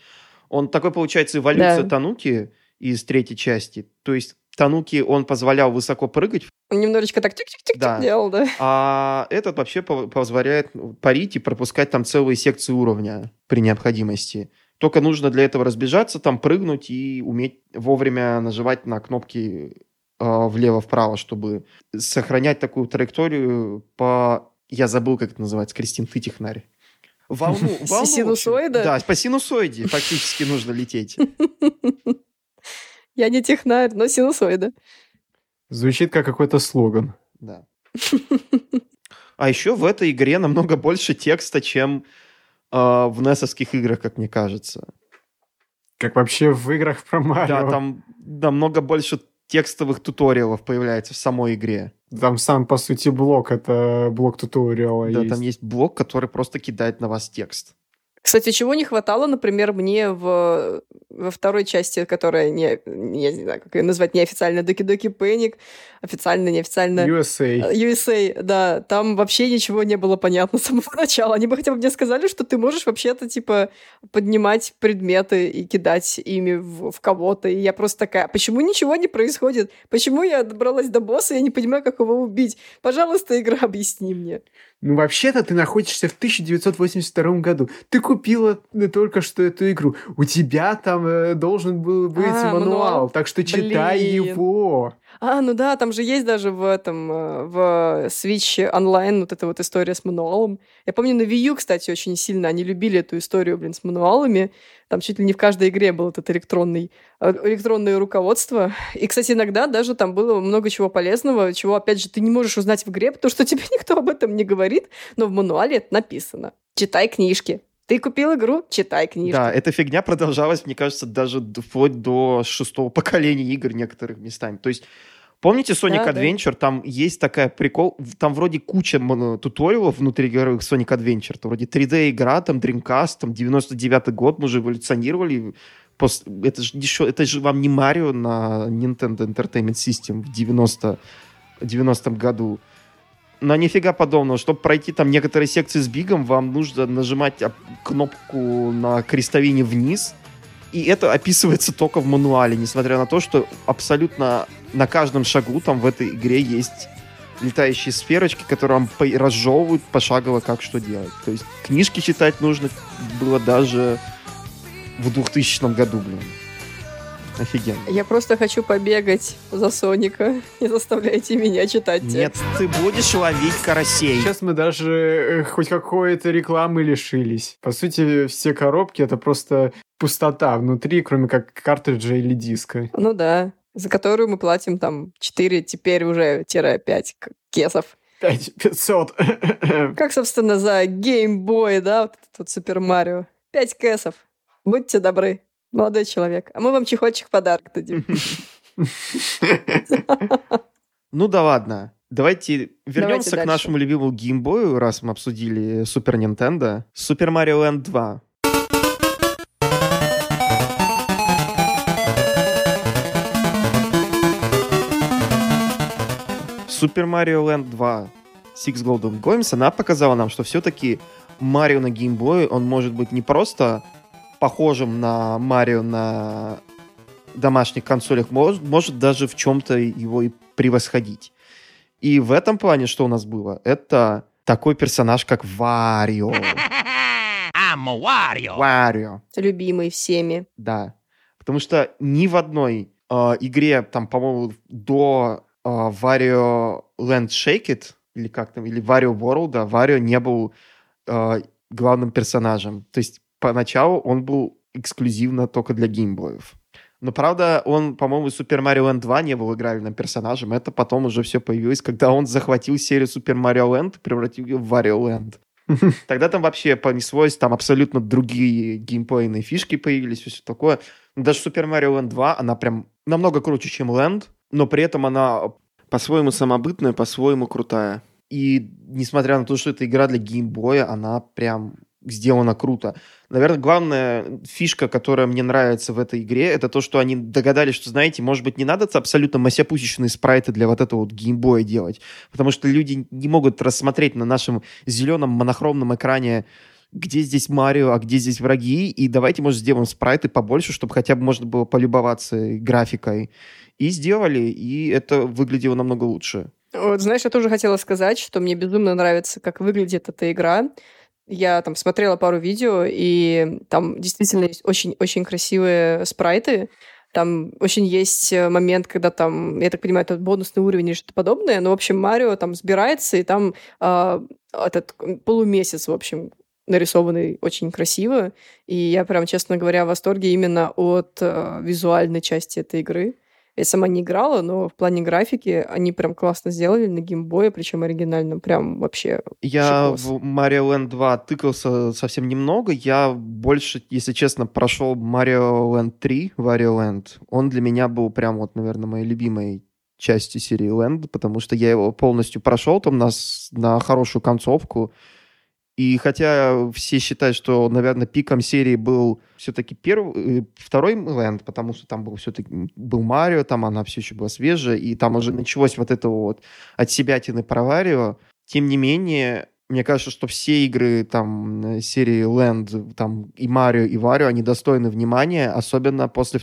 Он такой, получается, эволюция Тануки из третьей части. То есть Тануки, он позволял высоко прыгать. Он немножечко так тик-тик-тик делал, да. А этот вообще позволяет парить и пропускать там целые секции уровня при необходимости. Только нужно для этого разбежаться, там прыгнуть и уметь вовремя нажимать на кнопки влево-вправо, чтобы сохранять такую траекторию по... Я забыл, как это называется. Кристин, ты технарь. Волну синусоида? Да, по синусоиде фактически нужно лететь. Я не технарь, но синусоида. Звучит как какой-то слоган. Да. А еще в этой игре намного больше текста, чем в NES-овских играх, как мне кажется. Как вообще в играх про Марио. Да, там намного больше текстовых туториалов появляется в самой игре. Там сам, по сути, блок. Это блок туториала. Да, там есть блок, который просто кидает на вас текст. Кстати, чего не хватало, например, мне во второй части, которая, я не знаю, как ее назвать, неофициально Doki Doki Panic, официально, неофициально... USA, да. Там вообще ничего не было понятно с самого начала. Они бы хотя бы мне сказали, что ты можешь вообще-то, типа, поднимать предметы и кидать ими в кого-то. И я просто такая, почему ничего не происходит? Почему я добралась до босса, я не понимаю, как его убить? Пожалуйста, игра, объясни мне. Ну, вообще-то ты находишься в 1982 году. Ты купила только что эту игру. У тебя там должен был быть мануал, так что читай его. Ну да, там же есть даже в Switch Online вот эта вот история с мануалом. Я помню, на Wii U, кстати, очень сильно они любили эту историю, с мануалами. Там чуть ли не в каждой игре было это электронное руководство. И, кстати, иногда даже там было много чего полезного, чего, опять же, ты не можешь узнать в игре, потому что тебе никто об этом не говорит, но в мануале это написано. Читай книжки. Ты купил игру, читай книжки. Да, эта фигня продолжалась, мне кажется, даже вплоть до 6-го поколения игр некоторых местами. То есть, помните Sonic Adventure? Да. Там есть такая прикол, там вроде куча туториалов внутри игровых Sonic Adventure. Там вроде 3D-игра, там Dreamcast, там 99-й год, мы же эволюционировали. Это же вам не Марио на Nintendo Entertainment System в 90-м году. Но нифига подобного. Чтобы пройти там некоторые секции с Бигом, вам нужно нажимать кнопку на крестовине вниз. И это описывается только в мануале, несмотря на то, что абсолютно на каждом шагу там в этой игре есть летающие сферочки, которые вам разжевывают пошагово, как что делать. То есть книжки читать нужно было даже в 2000 году, блин. Офигенно. Я просто хочу побегать за Соника. Не заставляйте меня читать текст. Нет, ты будешь ловить карасей. Сейчас мы даже хоть какой-то рекламы лишились. По сути, все коробки — это просто пустота внутри, кроме как картриджа или диска. Ну да, за которую мы платим там 4, теперь уже 5 кесов. 500. Как, собственно, за Game Boy, да, вот этот Super Mario. 5 кесов. Будьте добры. Молодой человек, а мы вам чехольчик в подарок дадим. Ну да ладно. Давайте вернемся к нашему любимому геймбою, раз мы обсудили Супер Нинтендо. Super Mario Land 2. Super Mario Land 2 Six Golden Coins, она показала нам, что все-таки Марио на геймбое, он может быть не просто похожим на Марио на домашних консолях, может даже в чем-то его и превосходить. И в этом плане что у нас было? Это такой персонаж, как Варио. Варио. Любимый всеми. Да. Потому что ни в одной игре, там, по-моему, до Wario Land Shake It, или как там, или Wario World, да, Варио не был главным персонажем. То есть поначалу он был эксклюзивно только для геймбоев. Но, правда, он, по-моему, в Super Mario Land 2 не был игральным персонажем. Это потом уже все появилось, когда он захватил серию Super Mario Land и превратил ее в Wario Land. Тогда там вообще понеслось, там абсолютно другие геймплейные фишки появились, все такое. Даже Super Mario Land 2, она прям намного круче, чем Land, но при этом она по-своему самобытная, по-своему крутая. И несмотря на то, что это игра для геймбоя, она прям сделано круто. Наверное, главная фишка, которая мне нравится в этой игре, это то, что они догадались, что, знаете, может быть, не надо абсолютно масяпусечные спрайты для вот этого вот геймбоя делать, потому что люди не могут рассмотреть на нашем зеленом монохромном экране, где здесь Марио, а где здесь враги, и давайте, может, сделаем спрайты побольше, чтобы хотя бы можно было полюбоваться графикой. И сделали, и это выглядело намного лучше. Вот, знаешь, я тоже хотела сказать, что мне безумно нравится, как выглядит эта игра. Я там смотрела пару видео, и там действительно есть очень-очень красивые спрайты. Там очень есть момент, когда там, я так понимаю, это бонусный уровень или что-то подобное, но, в общем, Марио там сбирается, и там этот полумесяц, в общем, нарисованный очень красиво. И я прям, честно говоря, в восторге именно от визуальной части этой игры. Я сама не играла, но в плане графики они прям классно сделали на геймбое, причем оригинальном, прям вообще. Я шикос. В Mario Land 2 тыкался совсем немного. Я больше, если честно, прошел Mario Land 3, Wario Land. Он для меня был прям вот, наверное, моей любимой частью серии Land, потому что я его полностью прошел там на хорошую концовку. И хотя все считают, что, наверное, пиком серии был все-таки второй Land, потому что там был все-таки был Марио, там она все еще была свежая, и там уже началось вот это вот отсебятины про Варио. Тем не менее, мне кажется, что все игры там, серии Land, там, и Марио, и Варио, они достойны внимания, особенно после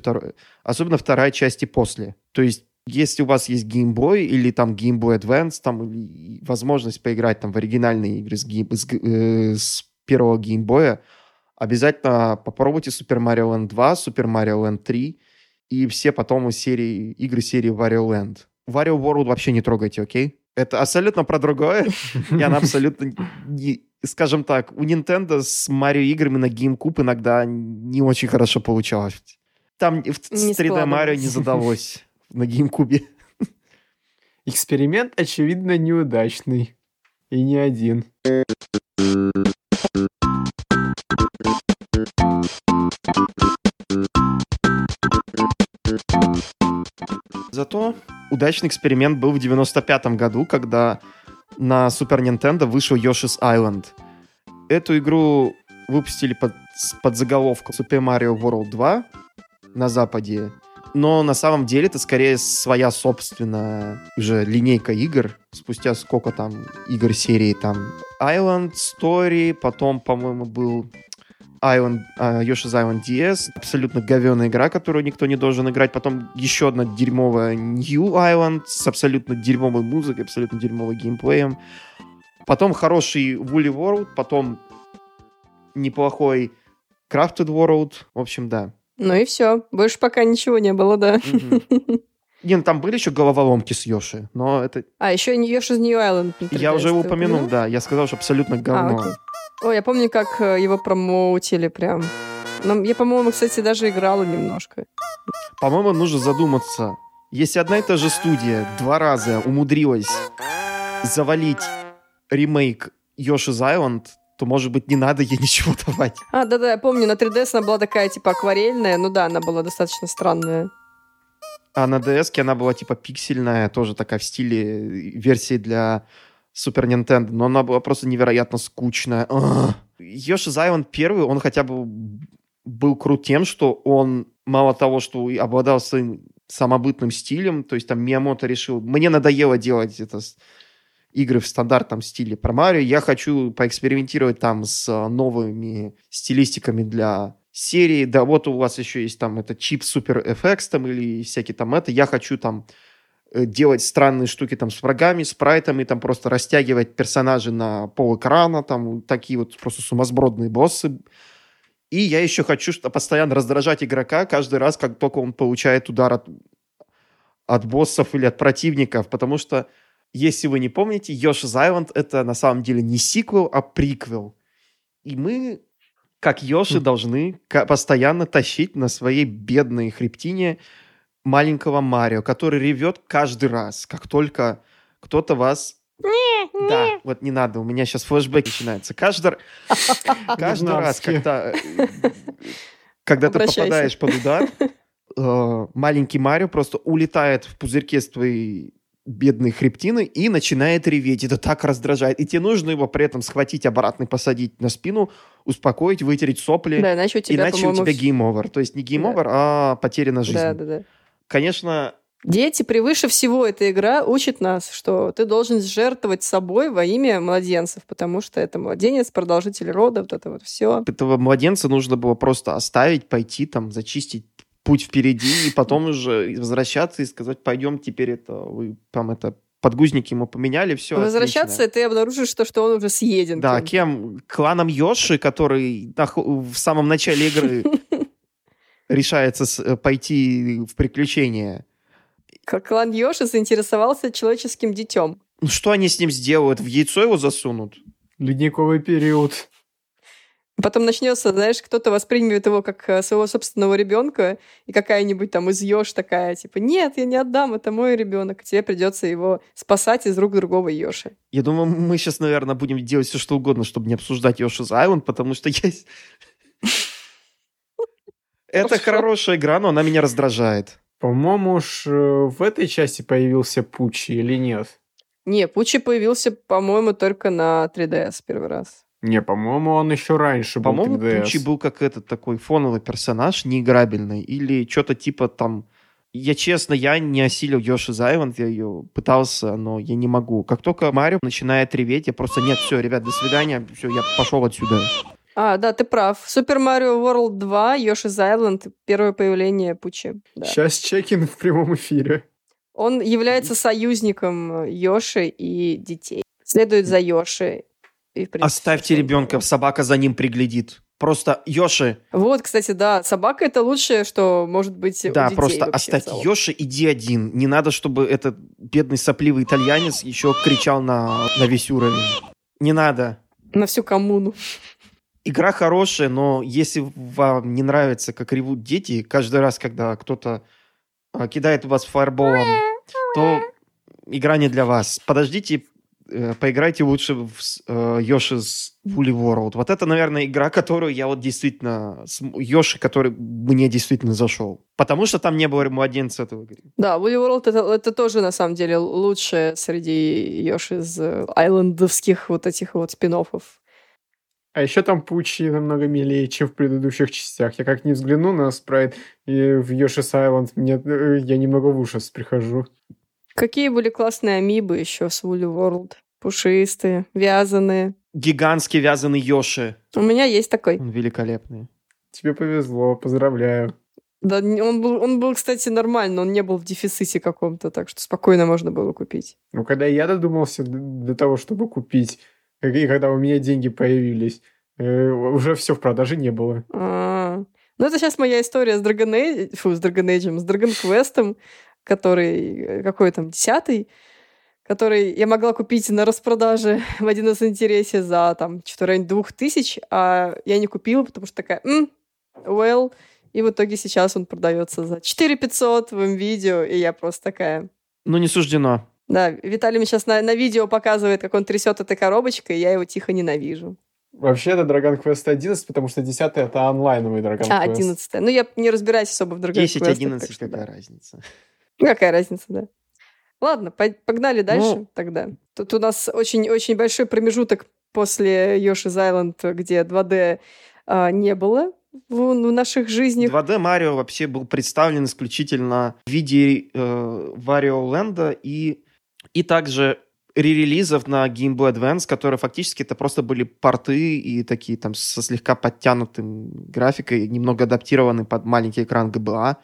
особенно вторая часть и после. То есть, если у вас есть Game Boy или там Game Boy Advance, там возможность поиграть там в оригинальные игры с первого Game Boy, обязательно попробуйте Super Mario Land 2, Super Mario Land 3 и все потом игры серии Wario Land. Wario World вообще не трогайте, окей? Это абсолютно про другое. И она абсолютно, скажем так, у Nintendo с Mario играми на GameCube иногда не очень хорошо получалось. Там с 3D Mario не задалось. На GameCube. Эксперимент, очевидно, неудачный. И не один. Зато удачный эксперимент был в 95-м году, когда на Super Nintendo вышел Yoshi's Island. Эту игру выпустили под заголовком Super Mario World 2 на Западе. Но на самом деле это скорее своя собственная уже линейка игр. Спустя сколько там игр серии там Island, Story, потом, по-моему, был Yoshi's Island DS. Абсолютно говёная игра, которую никто не должен играть. Потом еще одна дерьмовая New Island с абсолютно дерьмовой музыкой, абсолютно дерьмовым геймплеем. Потом хороший Woolly World, потом неплохой Crafted World. В общем, да. Ну и все. Больше пока ничего не было, да. Не, ну там были еще головоломки с Йоши, но это... А, еще Йоши из Нью Айленд. Я уже его упомянул, да. Я сказал, что абсолютно говно. Ой, я помню, как его промоутили прям. Но я, по-моему, кстати, даже играла немножко. По-моему, нужно задуматься. Если одна и та же студия два раза умудрилась завалить ремейк Yoshi's Island, то, может быть, не надо ей ничего давать. А, да-да, я помню, на 3DS она была такая, типа, акварельная. Ну да, она была достаточно странная. А на DS-ке она была, типа, пиксельная, тоже такая в стиле версии для Super Nintendo. Но она была просто невероятно скучная. Yoshi's Island 1, он хотя бы был крут тем, что он, мало того, что обладал своим самобытным стилем, то есть там Миямото решил, мне надоело делать это... игры в стандартном стиле про Марио. Я хочу поэкспериментировать там с новыми стилистиками для серии. Да, вот у вас еще есть там это чип Super FX там или всякие там это. Я хочу там делать странные штуки там с врагами, спрайтами, там просто растягивать персонажей на полэкрана, там такие вот просто сумасбродные боссы. И я еще хочу постоянно раздражать игрока каждый раз, как только он получает удар от боссов или от противников, потому что если вы не помните, Yoshi's Island — это на самом деле не сиквел, а приквел. И мы, как Йоши, должны постоянно тащить на своей бедной хребтине маленького Марио, который ревет каждый раз, как только кто-то вас... Да, вот не надо, у меня сейчас флешбэк начинается. Каждый раз, когда ты попадаешь под удар, маленький Марио просто улетает в пузырьке с твоей... бедной хребтины и начинает реветь. Это так раздражает. И тебе нужно его при этом схватить обратно, посадить на спину, успокоить, вытереть сопли. Да, иначе у тебя, гейм-овер. То есть не гейм-овер, а потеряна жизнь. Да. Конечно... Дети, превыше всего эта игра учит нас, что ты должен жертвовать собой во имя младенцев, потому что это младенец, продолжитель рода, вот это вот все. Этого младенца нужно было просто оставить, пойти там, зачистить путь впереди, и потом уже возвращаться и сказать, пойдем, теперь это вы там это подгузники ему поменяли, все. Возвращаться, и ты обнаружишь, что он уже съеден. Да, кем? Кланом Йоши, который в самом начале игры решается пойти в приключения. Клан Йоши заинтересовался человеческим детем. Ну что они с ним сделают? В яйцо его засунут? Ледниковый период. Потом начнется, знаешь, кто-то воспримет его как своего собственного ребенка, и какая-нибудь там из Йоши такая, типа, нет, я не отдам, это мой ребенок. Тебе придется его спасать из рук другого Йоши. Я думаю, мы сейчас, наверное, будем делать все, что угодно, чтобы не обсуждать Yoshi's Island, потому что есть... Это хорошая игра, но она меня раздражает. По-моему, уж в этой части появился Пучи или нет? Не, Пучи появился, по-моему, только на 3DS первый раз. Не, по-моему, он еще раньше был. По-моему, Пучи был как этот такой фоновый персонаж, неиграбельный, или что-то типа там... Я честно, я не осилил Yoshi's Island, я ее пытался, но я не могу. Как только Марио начинает реветь, я просто, нет, все, ребят, до свидания, все, я пошел отсюда. А, да, ты прав. Super Mario World 2, Yoshi's Island, первое появление Пучи. Да. Сейчас чекин в прямом эфире. Он является союзником Йоши и детей. Следует за Йоши. И, в принципе, оставьте ребенка, собака за ним приглядит. Просто Йоши... Вот, кстати, да, собака — это лучшее, что может быть у детей. Да, просто оставь Йоши, иди один. Не надо, чтобы этот бедный сопливый итальянец еще кричал на весь уровень. Не надо. На всю коммуну. Игра хорошая, но если вам не нравится, как ревут дети, каждый раз, когда кто-то кидает вас фаерболом, то игра не для вас. Подождите, поиграйте лучше в Yoshi's Woolly World. Вот это, наверное, игра, которую я вот действительно... Йоши, который мне действительно зашел. Потому что там не было младенца этого игры. Да, Woolly World это тоже, на самом деле, лучшее среди Yoshi's Island'овских вот этих вот спин-оффов. А еще там Пучи намного милее, чем в предыдущих частях. Я как ни взгляну на спрайт в Yoshi's Island, я немного в ужас прихожу. Какие были классные амибы еще с Woolly World. Пушистые, вязаные. Гигантский вязаный Йоши. У меня есть такой. Он великолепный. Тебе повезло, поздравляю. Да, он был, кстати, нормально, он не был в дефиците каком-то, так что спокойно можно было купить. Ну, когда я додумался до того, чтобы купить, и когда у меня деньги появились, уже все в продаже не было. А-а-а. Ну, это сейчас моя история с Dragon Age, с Dragon Quest'ом, который, какой там, 10-й, который я могла купить на распродаже в 11 интересе за, там, что-то район 2000, а я не купила, потому что такая, и в итоге сейчас он продается за 4500 в МВидео, и я просто такая... Ну, не суждено. Да, Виталий мне сейчас на видео показывает, как он трясет этой коробочкой, и я его тихо ненавижу. Вообще, это Dragon Quest 11, потому что 10-й — это онлайновый Dragon Quest. А, 11-й. Ну, я не разбираюсь особо в Dragon Quest. 10-11, какая разница. Какая разница, да. Ладно, погнали дальше тогда. Тут у нас очень-очень большой промежуток после Yoshi's Island, где 2D не было в наших жизнях. 2D Марио вообще был представлен исключительно в виде Wario Land и также ререлизов на Game Boy Advance, которые фактически это просто были порты и такие там со слегка подтянутым графикой, немного адаптированы под маленький экран ГБА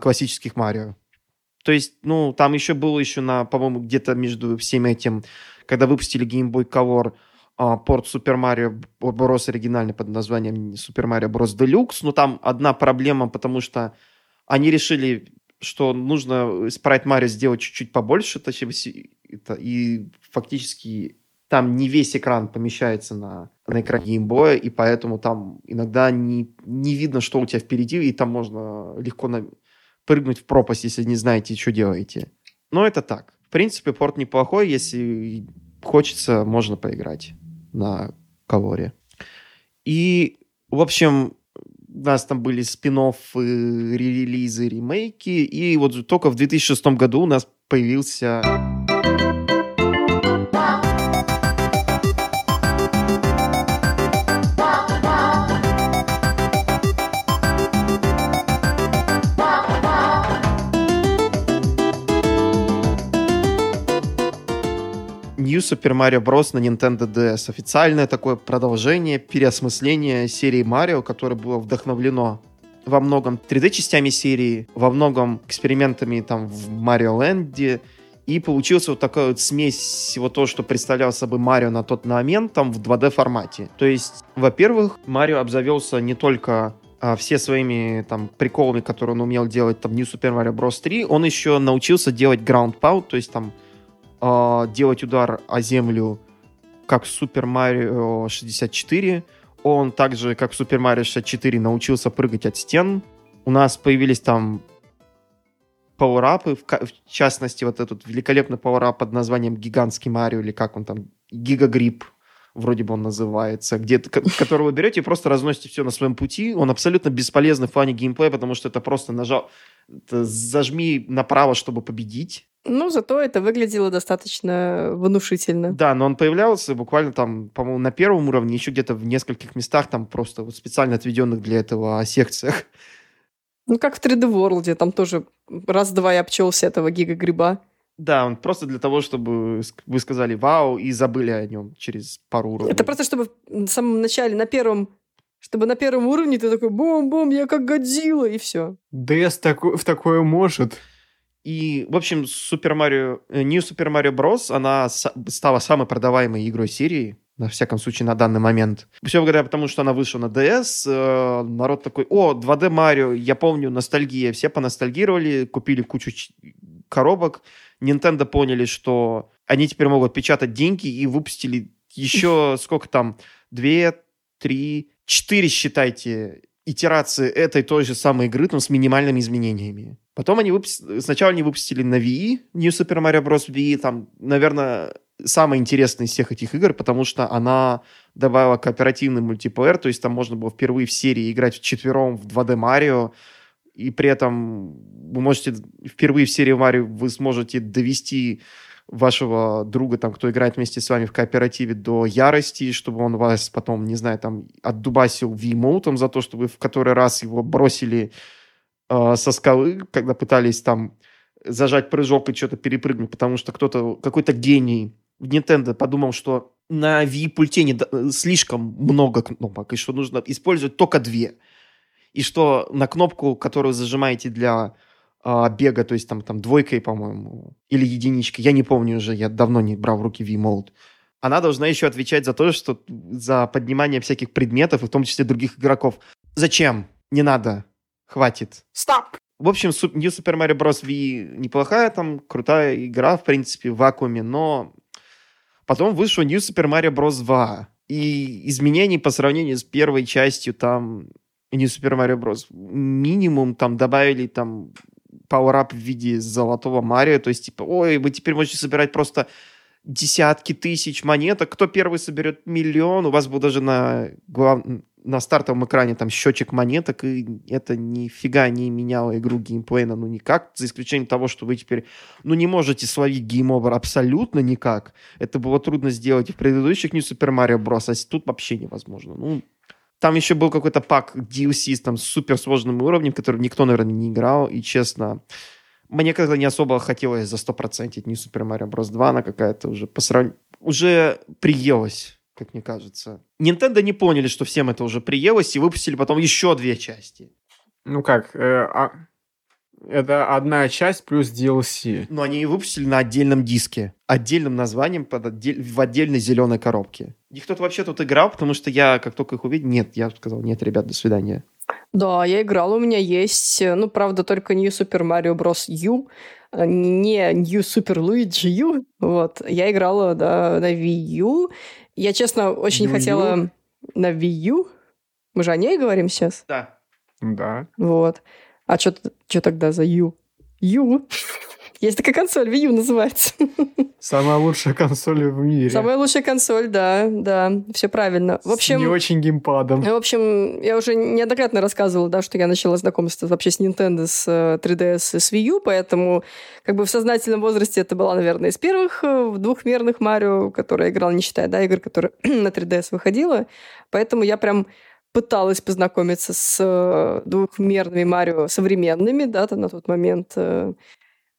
классических Марио. То есть, ну, там еще было еще, по-моему, где-то между всем этим, когда выпустили Game Boy Color, порт Super Mario Bros. Оригинальный под названием Super Mario Bros. Deluxe, но там одна проблема, потому что они решили, что нужно спрайт Марио сделать чуть-чуть побольше, и фактически там не весь экран помещается на экране геймбоя, и поэтому там иногда не видно, что у тебя впереди, и там можно легко прыгнуть в пропасть, если не знаете, что делаете. Но это так. В принципе, порт неплохой, если хочется, можно поиграть на колоре. И, в общем, у нас там были спин-оффы, релизы, ремейки, и вот только в 2006 году у нас появился... New Super Mario Bros. На Nintendo DS. Официальное такое продолжение, переосмысление серии Марио, которое было вдохновлено во многом 3D-частями серии, во многом экспериментами там в Марио Ленде. И получился вот такая вот смесь всего того, что представлял собой Марио на тот момент там в 2D-формате. То есть, во-первых, Марио обзавелся не только все своими там приколами, которые он умел делать там New Super Mario Bros. 3, он еще научился делать Ground Pound, то есть там делать удар о землю, как в Super Mario 64. Он также, как в Super Mario 64, научился прыгать от стен. У нас появились там пауэрапы, в частности, вот этот великолепный пауэрап под названием «Гигантский Марио», или как он там, «Гигагрипп», вроде бы он называется, который вы берете и просто разносите все на своем пути. Он абсолютно бесполезный в плане геймплея, потому что это просто зажми направо, чтобы победить. Ну, зато это выглядело достаточно внушительно. Да, но он появлялся буквально там, по-моему, на первом уровне, еще где-то в нескольких местах, там просто вот специально отведенных для этого секциях. Ну, как в 3D World, там тоже раз-два и обчелся этого гига-гриба. Да, он просто для того, чтобы вы сказали «вау» и забыли о нем через пару уровней. Это просто, чтобы в самом начале, на первом уровне ты такой «бом-бом, я как Годзилла», и все. DS в такое может. И, в общем, New Super Mario Bros., она стала самой продаваемой игрой серии, на всяком случае, на данный момент. Все благодаря тому, что она вышла на DS, народ такой: «О, 2D Марио, я помню, ностальгия». Все поностальгировали, купили кучу коробок. Nintendo поняли, что они теперь могут печатать деньги, и выпустили еще сколько там, 2, 3, 4, считайте, итерации этой той же самой игры, там, с минимальными изменениями. Потом они сначала они выпустили на Wii, New Super Mario Bros. Wii, там, наверное, самая интересная из всех этих игр, потому что она добавила кооперативный мультиплеер, то есть там можно было впервые в серии играть вчетвером в 2D Mario, и при этом вы можете впервые в серии Mario вы сможете довести вашего друга, там, кто играет вместе с вами в кооперативе, до ярости, чтобы он вас потом, не знаю, там, отдубасил виемотом за то, что вы в который раз его бросили со скалы, когда пытались там зажать прыжок и что-то перепрыгнуть, потому что кто-то, какой-то гений в Nintendo подумал, что на Wii-пульте слишком много кнопок, и что нужно использовать только 2. И что на кнопку, которую зажимаете для бега, то есть там двойкой, по-моему, или единичкой, я не помню уже, я давно не брал в руки Wiimote, она должна еще отвечать за то, что за поднимание всяких предметов, и в том числе других игроков. Зачем? Не надо. Хватит. Стоп! В общем, New Super Mario Bros. Wii неплохая, там, крутая игра, в принципе, в вакууме, но потом вышла New Super Mario Bros. 2, и изменений по сравнению с первой частью там New Super Mario Bros. Минимум, там добавили там пауэрап в виде золотого Марио, то есть, типа, ой, вы теперь можете собирать просто десятки тысяч монеток, кто первый соберет миллион, у вас был даже на стартовом экране там счетчик монеток, и это нифига не меняло игру геймплейно, ну никак, за исключением того, что вы теперь, ну, не можете словить гейм-овер абсолютно никак. Это было трудно сделать и в предыдущих New Super Mario Bros., а тут вообще невозможно. Ну, там еще был какой-то пак DLC там, с суперсложным уровнем, в который никто, наверное, не играл, и, честно, мне как-то не особо хотелось за 100% New Super Mario Bros. 2, она какая-то уже уже приелась, как мне кажется. Nintendo не поняли, что всем это уже приелось, и выпустили потом еще 2 части. Ну как, это одна часть плюс DLC. Но они ее выпустили на отдельном диске, отдельным названием, в отдельной зеленой коробке. И кто-то вообще тут играл, потому что я, как только их увидел, я сказал: нет, ребят, до свидания. Да, я играла, у меня есть, ну, правда, только New Super Mario Bros. U, не New Super Luigi U, вот, я играла, да, на Wii U, я, честно, очень хотела на Wii U, мы же о ней говорим сейчас? Да. Да. Вот, а что тогда за U? U? Есть такая консоль, Wii U называется. Самая лучшая консоль в мире. Самая лучшая консоль, да, все правильно. В общем, с не очень геймпадом. В общем, я уже неоднократно рассказывала, да, что я начала знакомство вообще с Nintendo, с 3DS и с Wii U, поэтому как бы в сознательном возрасте это была, наверное, из первых двухмерных Марио, которые я играла, не считая, да, игр, которые на 3DS выходила, поэтому я прям пыталась познакомиться с двухмерными Марио современными, да, на тот момент.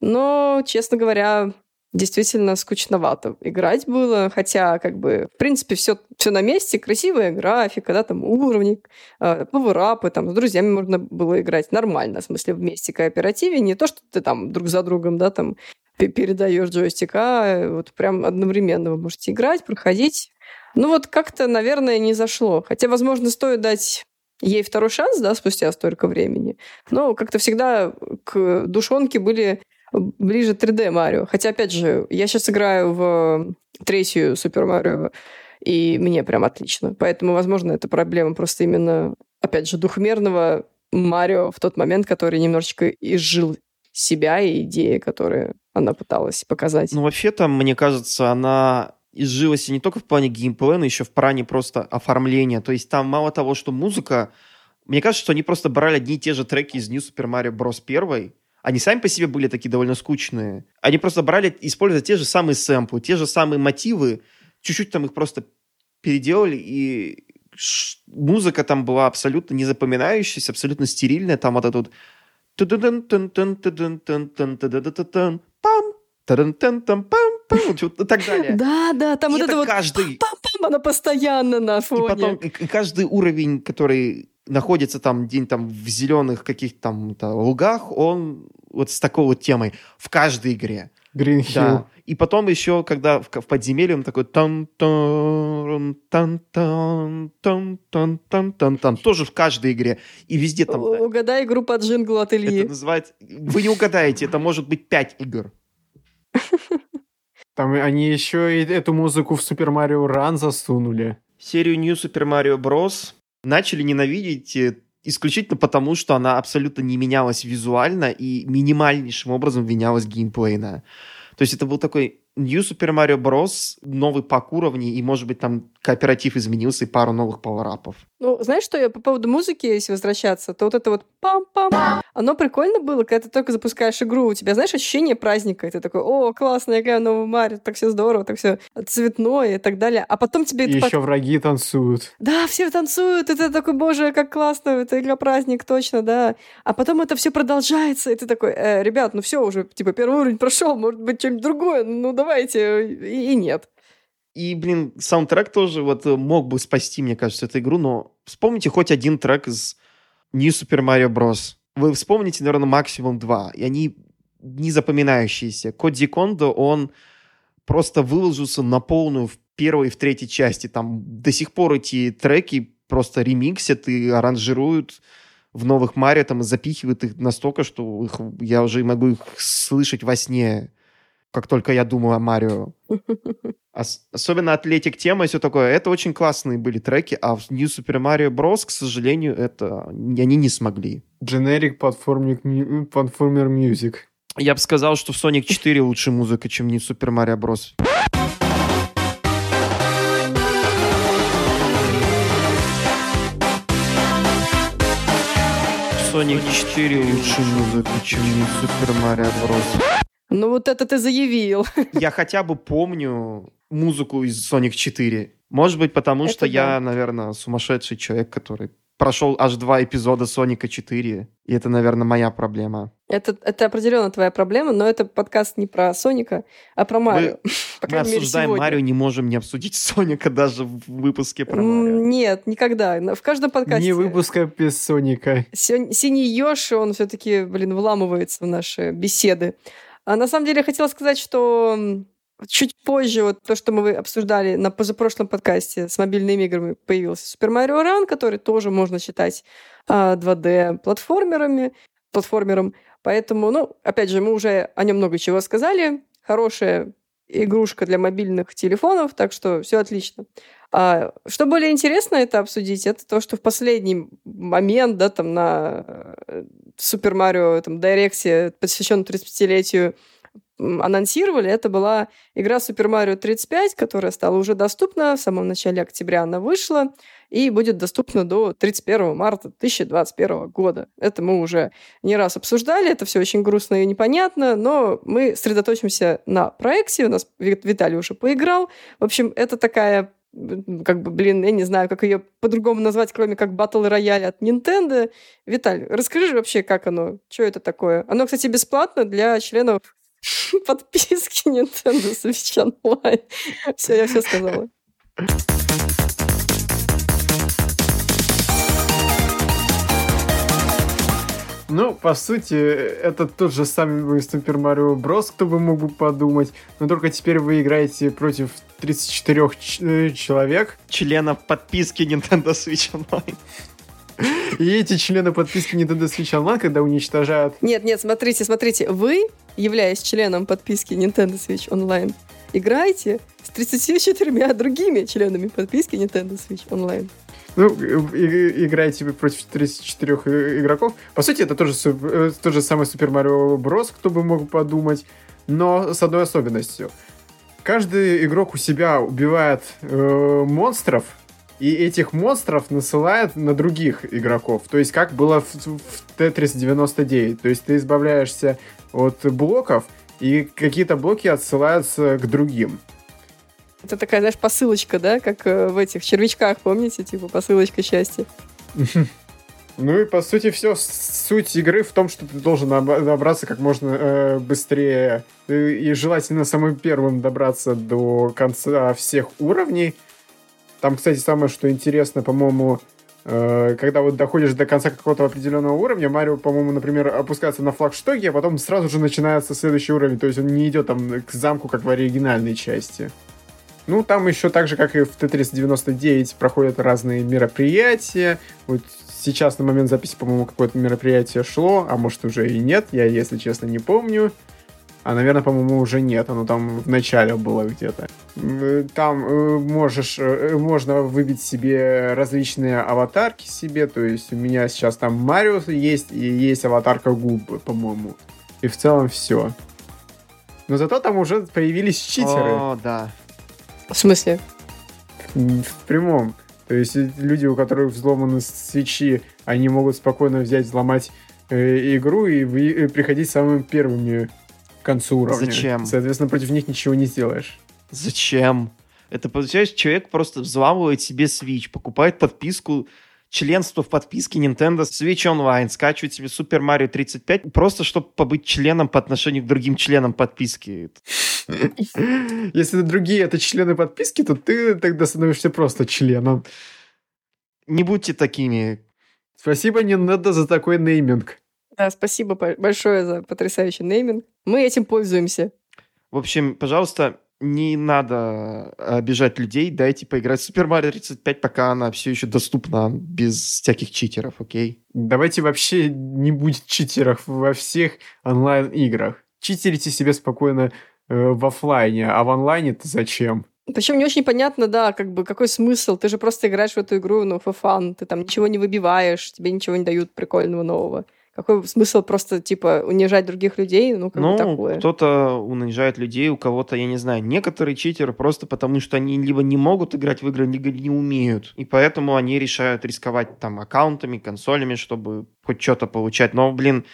Но, честно говоря, действительно скучновато играть было. Хотя, как бы, в принципе, все на месте. Красивая графика, да, там уровни, пауэрапы, там с друзьями можно было играть нормально. В смысле, вместе кооперативе. Не то, что ты там друг за другом, да, там передаешь джойстика. Вот прям одновременно вы можете играть, проходить. Ну вот как-то, наверное, не зашло. Хотя, возможно, стоит дать ей второй шанс, да, спустя столько времени. Но как-то всегда к душонке были ближе 3D Марио. Хотя, опять же, я сейчас играю в третью Супер Марио, и мне прям отлично. Поэтому, возможно, это проблема просто именно, опять же, двухмерного Марио в тот момент, который немножечко изжил себя и идеи, которые она пыталась показать. Ну, вообще-то, мне кажется, она изжилась и не только в плане геймплея, но еще в плане просто оформления. То есть там мало того, что музыка... Мне кажется, что они просто брали одни и те же треки из New Super Mario Bros. 1, они сами по себе были такие довольно скучные. Они просто брали, использовали те же самые сэмплы, те же самые мотивы, чуть-чуть там их просто переделали, и музыка там была абсолютно незапоминающаяся, абсолютно стерильная, там вот это вот и так далее. Да, там и вот это вот каждый... она постоянно на фоне. И потом и каждый уровень, который находится там день там в зеленых каких-то там лугах, он вот с такой вот темой в каждой игре. Green Hill. Да. И потом еще, когда в подземелье он такой там тоже в каждой игре. И везде там... Угадай игру по джинглу от Ильи. Это называется... Вы не угадаете, это может быть 5 игр. Там они еще и эту музыку в Super Mario Run засунули. Серию New Super Mario Bros. Начали ненавидеть исключительно потому, что она абсолютно не менялась визуально и минимальнейшим образом менялась геймплейно. То есть это был такой New Super Mario Bros., новый пак уровней, и, может быть, там кооператив изменился, и пару новых пауэрапов. Ну, знаешь, что я по поводу музыки, если возвращаться, то вот это вот пам-пам, оно прикольно было, когда ты только запускаешь игру, у тебя, знаешь, ощущение праздника, и ты такой, о, классно, я играю в новый Марио, так все здорово, так все цветное и так далее, а потом тебе... И еще враги танцуют. Да, все танцуют, и ты такой, боже, как классно, это игра праздник, точно, да. А потом это все продолжается, и ты такой, ребят, ну все уже, типа, первый уровень прошел, может быть, что-нибудь другое, ну давай. Давайте, и нет. И, блин, саундтрек тоже вот мог бы спасти, мне кажется, эту игру, но вспомните хоть один трек из New Super Mario Bros. Вы вспомните, наверное, максимум 2, и они не запоминающиеся. Коди Кондо, он просто выложился на полную в первой и в третьей части. Там до сих пор эти треки просто ремиксят и аранжируют в новых Марио, там, и запихивают их настолько, что я уже могу их слышать во сне, как только я думал о Марио. Особенно атлетик-тема и все такое. Это очень классные были треки, а в New Super Mario Bros., к сожалению, это они не смогли. Generic platformer music. Я бы сказал, что в Sonic 4 лучше музыка, чем New Super Mario Bros. В Sonic 4 лучше музыка, чем New Super Mario Bros. Ну вот это ты заявил. Я хотя бы помню музыку из Sonic 4. Может быть, потому что я, наверное, сумасшедший человек, который прошел аж 2 эпизода Соника 4. И это, наверное, моя проблема. Это определенно твоя проблема, но это подкаст не про Соника, а про Марио. Мы обсуждаем Марио, не можем не обсудить Соника даже в выпуске про Марио. Нет, никогда. В каждом подкасте. Не выпуска без Соника. Синий Йоши, он все-таки, блин, вламывается в наши беседы. А на самом деле я хотела сказать, что чуть позже вот то, что мы обсуждали на позапрошлом подкасте с мобильными играми, появился Super Mario Run, который тоже можно считать 2D-платформером. Поэтому, ну, опять же, мы уже о нем много чего сказали. Хорошая игрушка для мобильных телефонов, так что все отлично. А что более интересно это обсудить, это то, что в последний момент, да, там на Super Mario там, Direct'е, посвященном 35-летию, анонсировали, это была игра Super Mario 35, которая стала уже доступна в самом начале октября, она вышла и будет доступна до 31 марта 2021 года. Это мы уже не раз обсуждали, это все очень грустно и непонятно, но мы сосредоточимся на проекте, у нас Виталий уже поиграл. В общем, это такая, как бы, блин, я не знаю, как ее по-другому назвать, кроме как Battle Royale от Nintendo. Виталий, расскажи вообще, как оно, что это такое? Оно, кстати, бесплатно для членов подписки Nintendo Switch Online. Все, я все сказала. Ну, по сути, это тот же самый Super Mario Bros., кто бы мог бы подумать. Но только теперь вы играете против 34 человек. Членов подписки Nintendo Switch Online. И эти члены подписки Nintendo Switch Online, когда уничтожают... Нет, смотрите. Вы, являясь членом подписки Nintendo Switch Online, играете с 34 другими членами подписки Nintendo Switch Online. Ну, играете против 34 игроков. По сути, это тот же самый Super Mario Bros., кто бы мог подумать, но с одной особенностью. Каждый игрок у себя убивает монстров, и этих монстров насылает на других игроков. То есть, как было в Tetris 99. То есть, ты избавляешься от блоков, и какие-то блоки отсылаются к другим. Это такая, знаешь, посылочка, да? Как в этих червячках, помните? Типа посылочка счастья. Ну и, по сути, все. Суть игры в том, что ты должен добраться как можно быстрее. И желательно самым первым добраться до конца всех уровней. Там, кстати, самое, что интересно, по-моему, когда вот доходишь до конца какого-то определенного уровня, Марио, по-моему, например, опускается на флагштоке, а потом сразу же начинается следующий уровень. То есть он не идет там к замку, как в оригинальной части. Ну, там еще так же, как и в Tetris 99, проходят разные мероприятия. Вот сейчас на момент записи, по-моему, какое-то мероприятие шло, а может уже и нет, я, если честно, не помню. А, наверное, по-моему, уже нет, оно там в начале было где-то. Там можно выбить себе различные аватарки себе, то есть у меня сейчас там Марио есть, и есть аватарка Губбы, по-моему. И в целом все. Но зато там уже появились читеры. О, да. В смысле? В прямом. То есть люди, у которых взломаны свитчи, они могут спокойно взять, взломать игру и приходить самыми первыми к концу уровня. Зачем? Соответственно, против них ничего не сделаешь. Зачем? Это получается, человек просто взламывает себе Switch, покупает подписку, членство в подписке Nintendo Switch Online, скачивает себе Super Mario 35, просто чтобы побыть членом по отношению к другим членам подписки. Если другие это члены подписки, то ты тогда становишься просто членом. Не будьте такими. Спасибо, Nintendo, за такой нейминг. Да, спасибо большое за потрясающий нейминг. Мы этим пользуемся. В общем, пожалуйста, не надо обижать людей. Дайте поиграть в Super Mario 35, пока она все еще доступна без всяких читеров, окей? Давайте вообще не будет читеров во всех онлайн-играх. Читерите себе спокойно в офлайне, а в онлайне-то зачем? Причем не очень понятно, да, как бы какой смысл. Ты же просто играешь в эту игру, ну, for fun. Ты там ничего не выбиваешь, тебе ничего не дают прикольного нового. Какой смысл просто, типа, унижать других людей? Ну, как бы такое. Кто-то унижает людей, у кого-то, я не знаю, некоторые читеры просто потому, что они либо не могут играть в игры, либо не умеют. И поэтому они решают рисковать там аккаунтами, консолями, чтобы хоть что-то получать. Но, блин,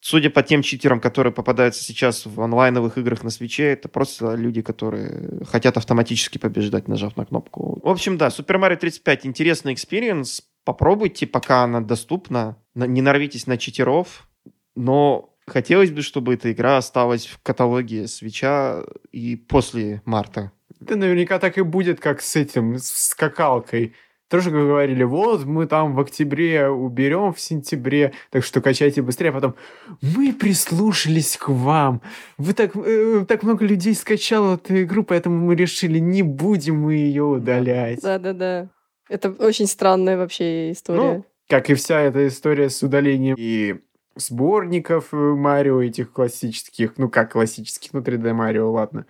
судя по тем читерам, которые попадаются сейчас в онлайновых играх на Switch, это просто люди, которые хотят автоматически побеждать, нажав на кнопку. В общем, да, Super Mario 35 интересный экспириенс. Попробуйте, пока она доступна. Не нарвитесь на читеров. Но хотелось бы, чтобы эта игра осталась в каталоге Switch'а и после марта. Да наверняка так и будет, как с этим, с скакалкой. Тоже говорили, вот, мы там в октябре уберем, в сентябре, так что качайте быстрее. А потом, мы прислушались к вам. Вы так много людей скачало эту игру, поэтому мы решили, не будем мы ее удалять. Да-да-да. Это очень странная вообще история. Ну, как и вся эта история с удалением и сборников Марио, этих классических, ну как классических, ну 3D Марио, ладно.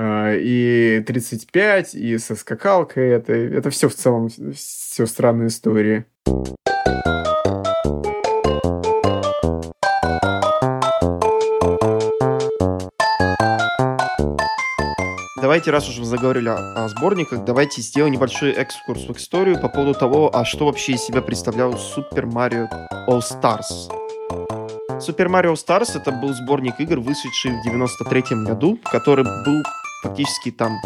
И 35, и со скакалкой. Это все в целом, все странные истории. Давайте, раз уж мы заговорили о сборниках, давайте сделаем небольшой экскурс в историю по поводу того, а что вообще из себя представлял Super Mario All-Stars. Super Mario Stars — это был сборник игр, вышедший в 93-м году, который был фактически там,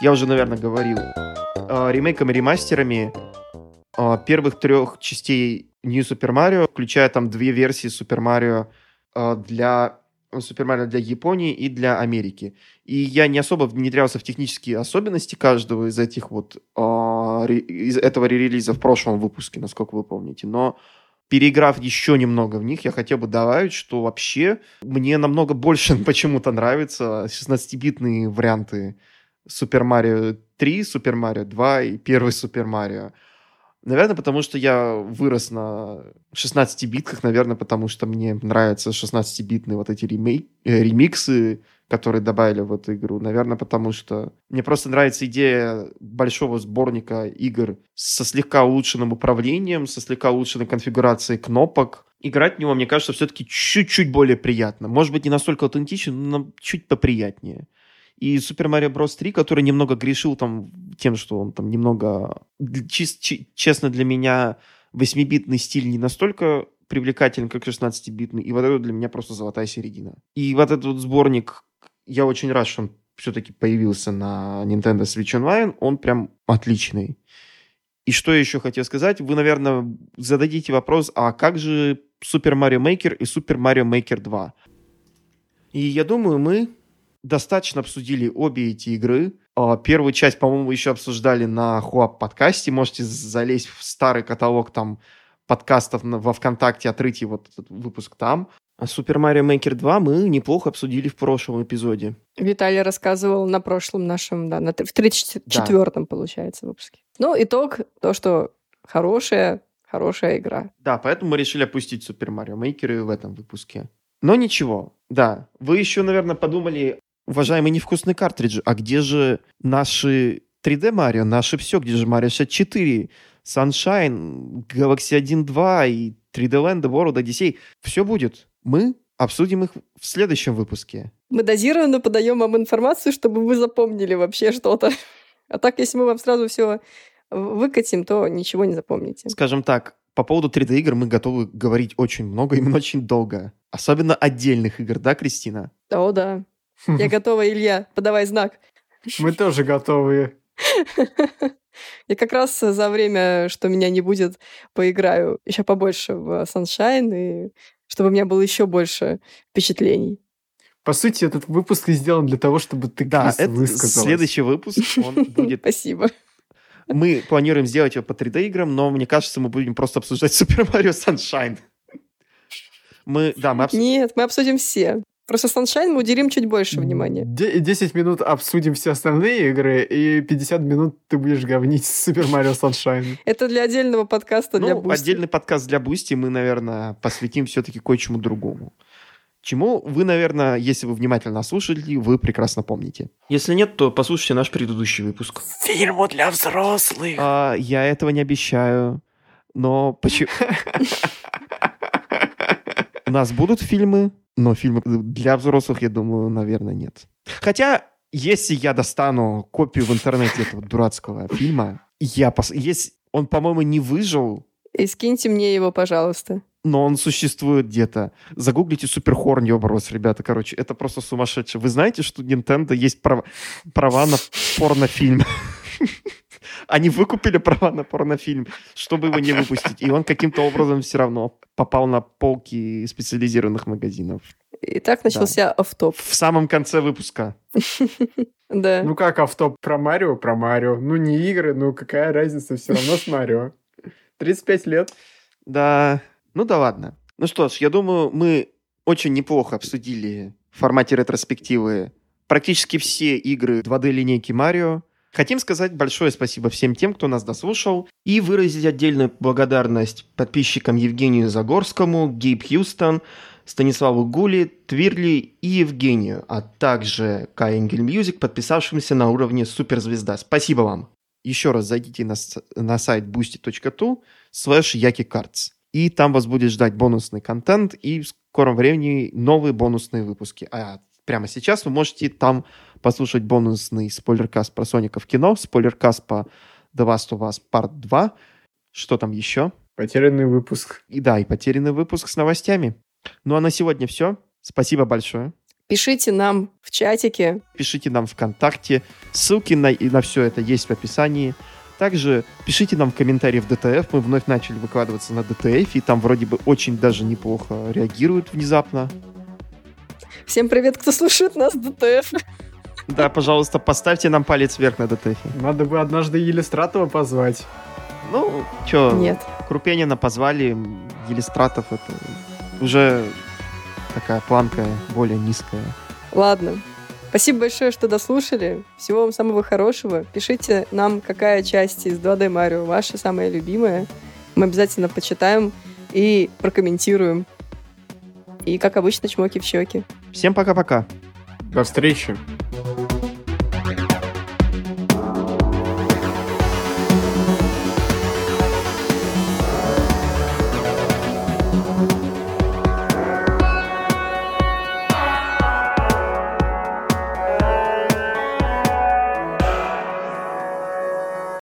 я уже, наверное, говорил, ремейками, ремастерами первых трех частей New Super Mario, включая там две версии Super Mario для Японии и для Америки. И я не особо внедрялся в технические особенности каждого из этих вот из этого релиза в прошлом выпуске, насколько вы помните, но переиграв еще немного в них, я хотел бы добавить, что вообще мне намного больше почему-то нравятся 16-битные варианты Super Mario 3, Super Mario 2 и первый Super Mario. Наверное, потому что я вырос на 16-битках, наверное, потому что мне нравятся 16-битные вот эти ремиксы, которые добавили в эту игру. Наверное, потому что мне просто нравится идея большого сборника игр со слегка улучшенным управлением, со слегка улучшенной конфигурацией кнопок. Играть в него, мне кажется, все-таки чуть-чуть более приятно. Может быть, не настолько аутентично, но чуть поприятнее. И Super Mario Bros. 3, который немного грешил там тем, что он там немного... Честно, для меня 8-битный стиль не настолько привлекателен, как 16-битный. И вот это для меня просто золотая середина. И вот этот вот сборник, я очень рад, что он все-таки появился на Nintendo Switch Online. Он прям отличный. И что я еще хотел сказать? Вы, наверное, зададите вопрос, а как же Super Mario Maker и Super Mario Maker 2? И я думаю, мы достаточно обсудили обе эти игры. Первую часть, по-моему, еще обсуждали на Хуап-подкасте. Можете залезть в старый каталог там подкастов во ВКонтакте, отрыть вот этот выпуск там. А Super Mario Maker 2 мы неплохо обсудили в прошлом эпизоде. Виталий рассказывал на прошлом нашем, да, в 34-м, да, получается, выпуске. Ну, итог, то, что хорошая игра. Да, поэтому мы решили опустить Super Mario Maker в этом выпуске. Но ничего, да. Вы еще, наверное, подумали, уважаемые невкусные картриджи, а где же наши 3D Mario, наши все, где же Mario 64, Sunshine, Galaxy 1, 2 и 3D Land, World, Odyssey. Все будет. Мы обсудим их в следующем выпуске. Мы дозированно подаем вам информацию, чтобы вы запомнили вообще что-то. А так, если мы вам сразу все выкатим, то ничего не запомните. Скажем так, по поводу 3D-игр мы готовы говорить очень много, именно очень долго. Особенно отдельных игр, да, Кристина? О, да. Я готова, Илья, подавай знак. Мы тоже готовы. Я как раз за время, что меня не будет, поиграю еще побольше в Sunshine, и чтобы у меня было еще больше впечатлений. По сути, этот выпуск сделан для того, чтобы ты, да, Крис, высказалась. Следующий выпуск, он будет... Спасибо. Мы планируем сделать его по 3D-играм, но, мне кажется, мы будем просто обсуждать Super Mario Sunshine. Нет, мы обсудим все. Просто Sunshine мы уделим чуть больше внимания. 10 минут обсудим все остальные игры, и 50 минут ты будешь говнить Super Mario Sunshine. Это для отдельного подкаста для Boosty. Отдельный подкаст для Boosty мы, наверное, посвятим все-таки кое-чему другому. Чему вы, наверное, если вы внимательно слушали, вы прекрасно помните. Если нет, то послушайте наш предыдущий выпуск. Фильму для взрослых. Я этого не обещаю, но почему? У нас будут фильмы, но фильмы для взрослых, я думаю, наверное, нет. Хотя, если я достану копию в интернете этого дурацкого фильма, он, по-моему, не выжил. И скиньте мне его, пожалуйста. Но он существует где-то. Загуглите Super Mario Bros., ребята. Короче, это просто сумасшедше. Вы знаете, что у Nintendo есть права на порнофильм? Они выкупили права на порнофильм, чтобы его не выпустить. И он каким-то образом все равно попал на полки специализированных магазинов. И так начался офф-топ. В самом конце выпуска. Да. Ну как офф-топ? Про Марио? Про Марио. Ну не игры, ну какая разница? Все равно с Марио. 35 лет. Да... Ну да ладно. Ну что ж, я думаю, мы очень неплохо обсудили в формате ретроспективы практически все игры 2D-линейки Марио. Хотим сказать большое спасибо всем тем, кто нас дослушал, и выразить отдельную благодарность подписчикам Евгению Загорскому, Гейб Хьюстон, Станиславу Гули, Твирли и Евгению, а также Кайнгель Мьюзик, подписавшимся на уровне суперзвезда. Спасибо вам. Еще раз зайдите на сайт boosty.tu/yakikarts. И там вас будет ждать бонусный контент и в скором времени новые бонусные выпуски. А прямо сейчас вы можете там послушать бонусный спойлеркаст про Соника в кино, спойлеркаст по The Last of Us Part 2. Что там еще? Потерянный выпуск. И потерянный выпуск с новостями. Ну а на сегодня все. Спасибо большое. Пишите нам в чатике. Пишите нам ВКонтакте. Ссылки на все это есть в описании. Также пишите нам комментарии в ДТФ. Мы вновь начали выкладываться на ДТФ, и там вроде бы очень даже неплохо реагируют внезапно. Всем привет, кто слушает нас в ДТФ. Да, пожалуйста, поставьте нам палец вверх на ДТФ. Надо бы однажды Елистратова позвать. Ну, чё? Нет. Крупенина позвали, Елистратов — это уже такая планка более низкая. Ладно. Спасибо большое, что дослушали. Всего вам самого хорошего. Пишите нам, какая часть из 2D Mario ваша самая любимая. Мы обязательно почитаем и прокомментируем. И, как обычно, чмоки в щеки. Всем пока-пока. До встречи.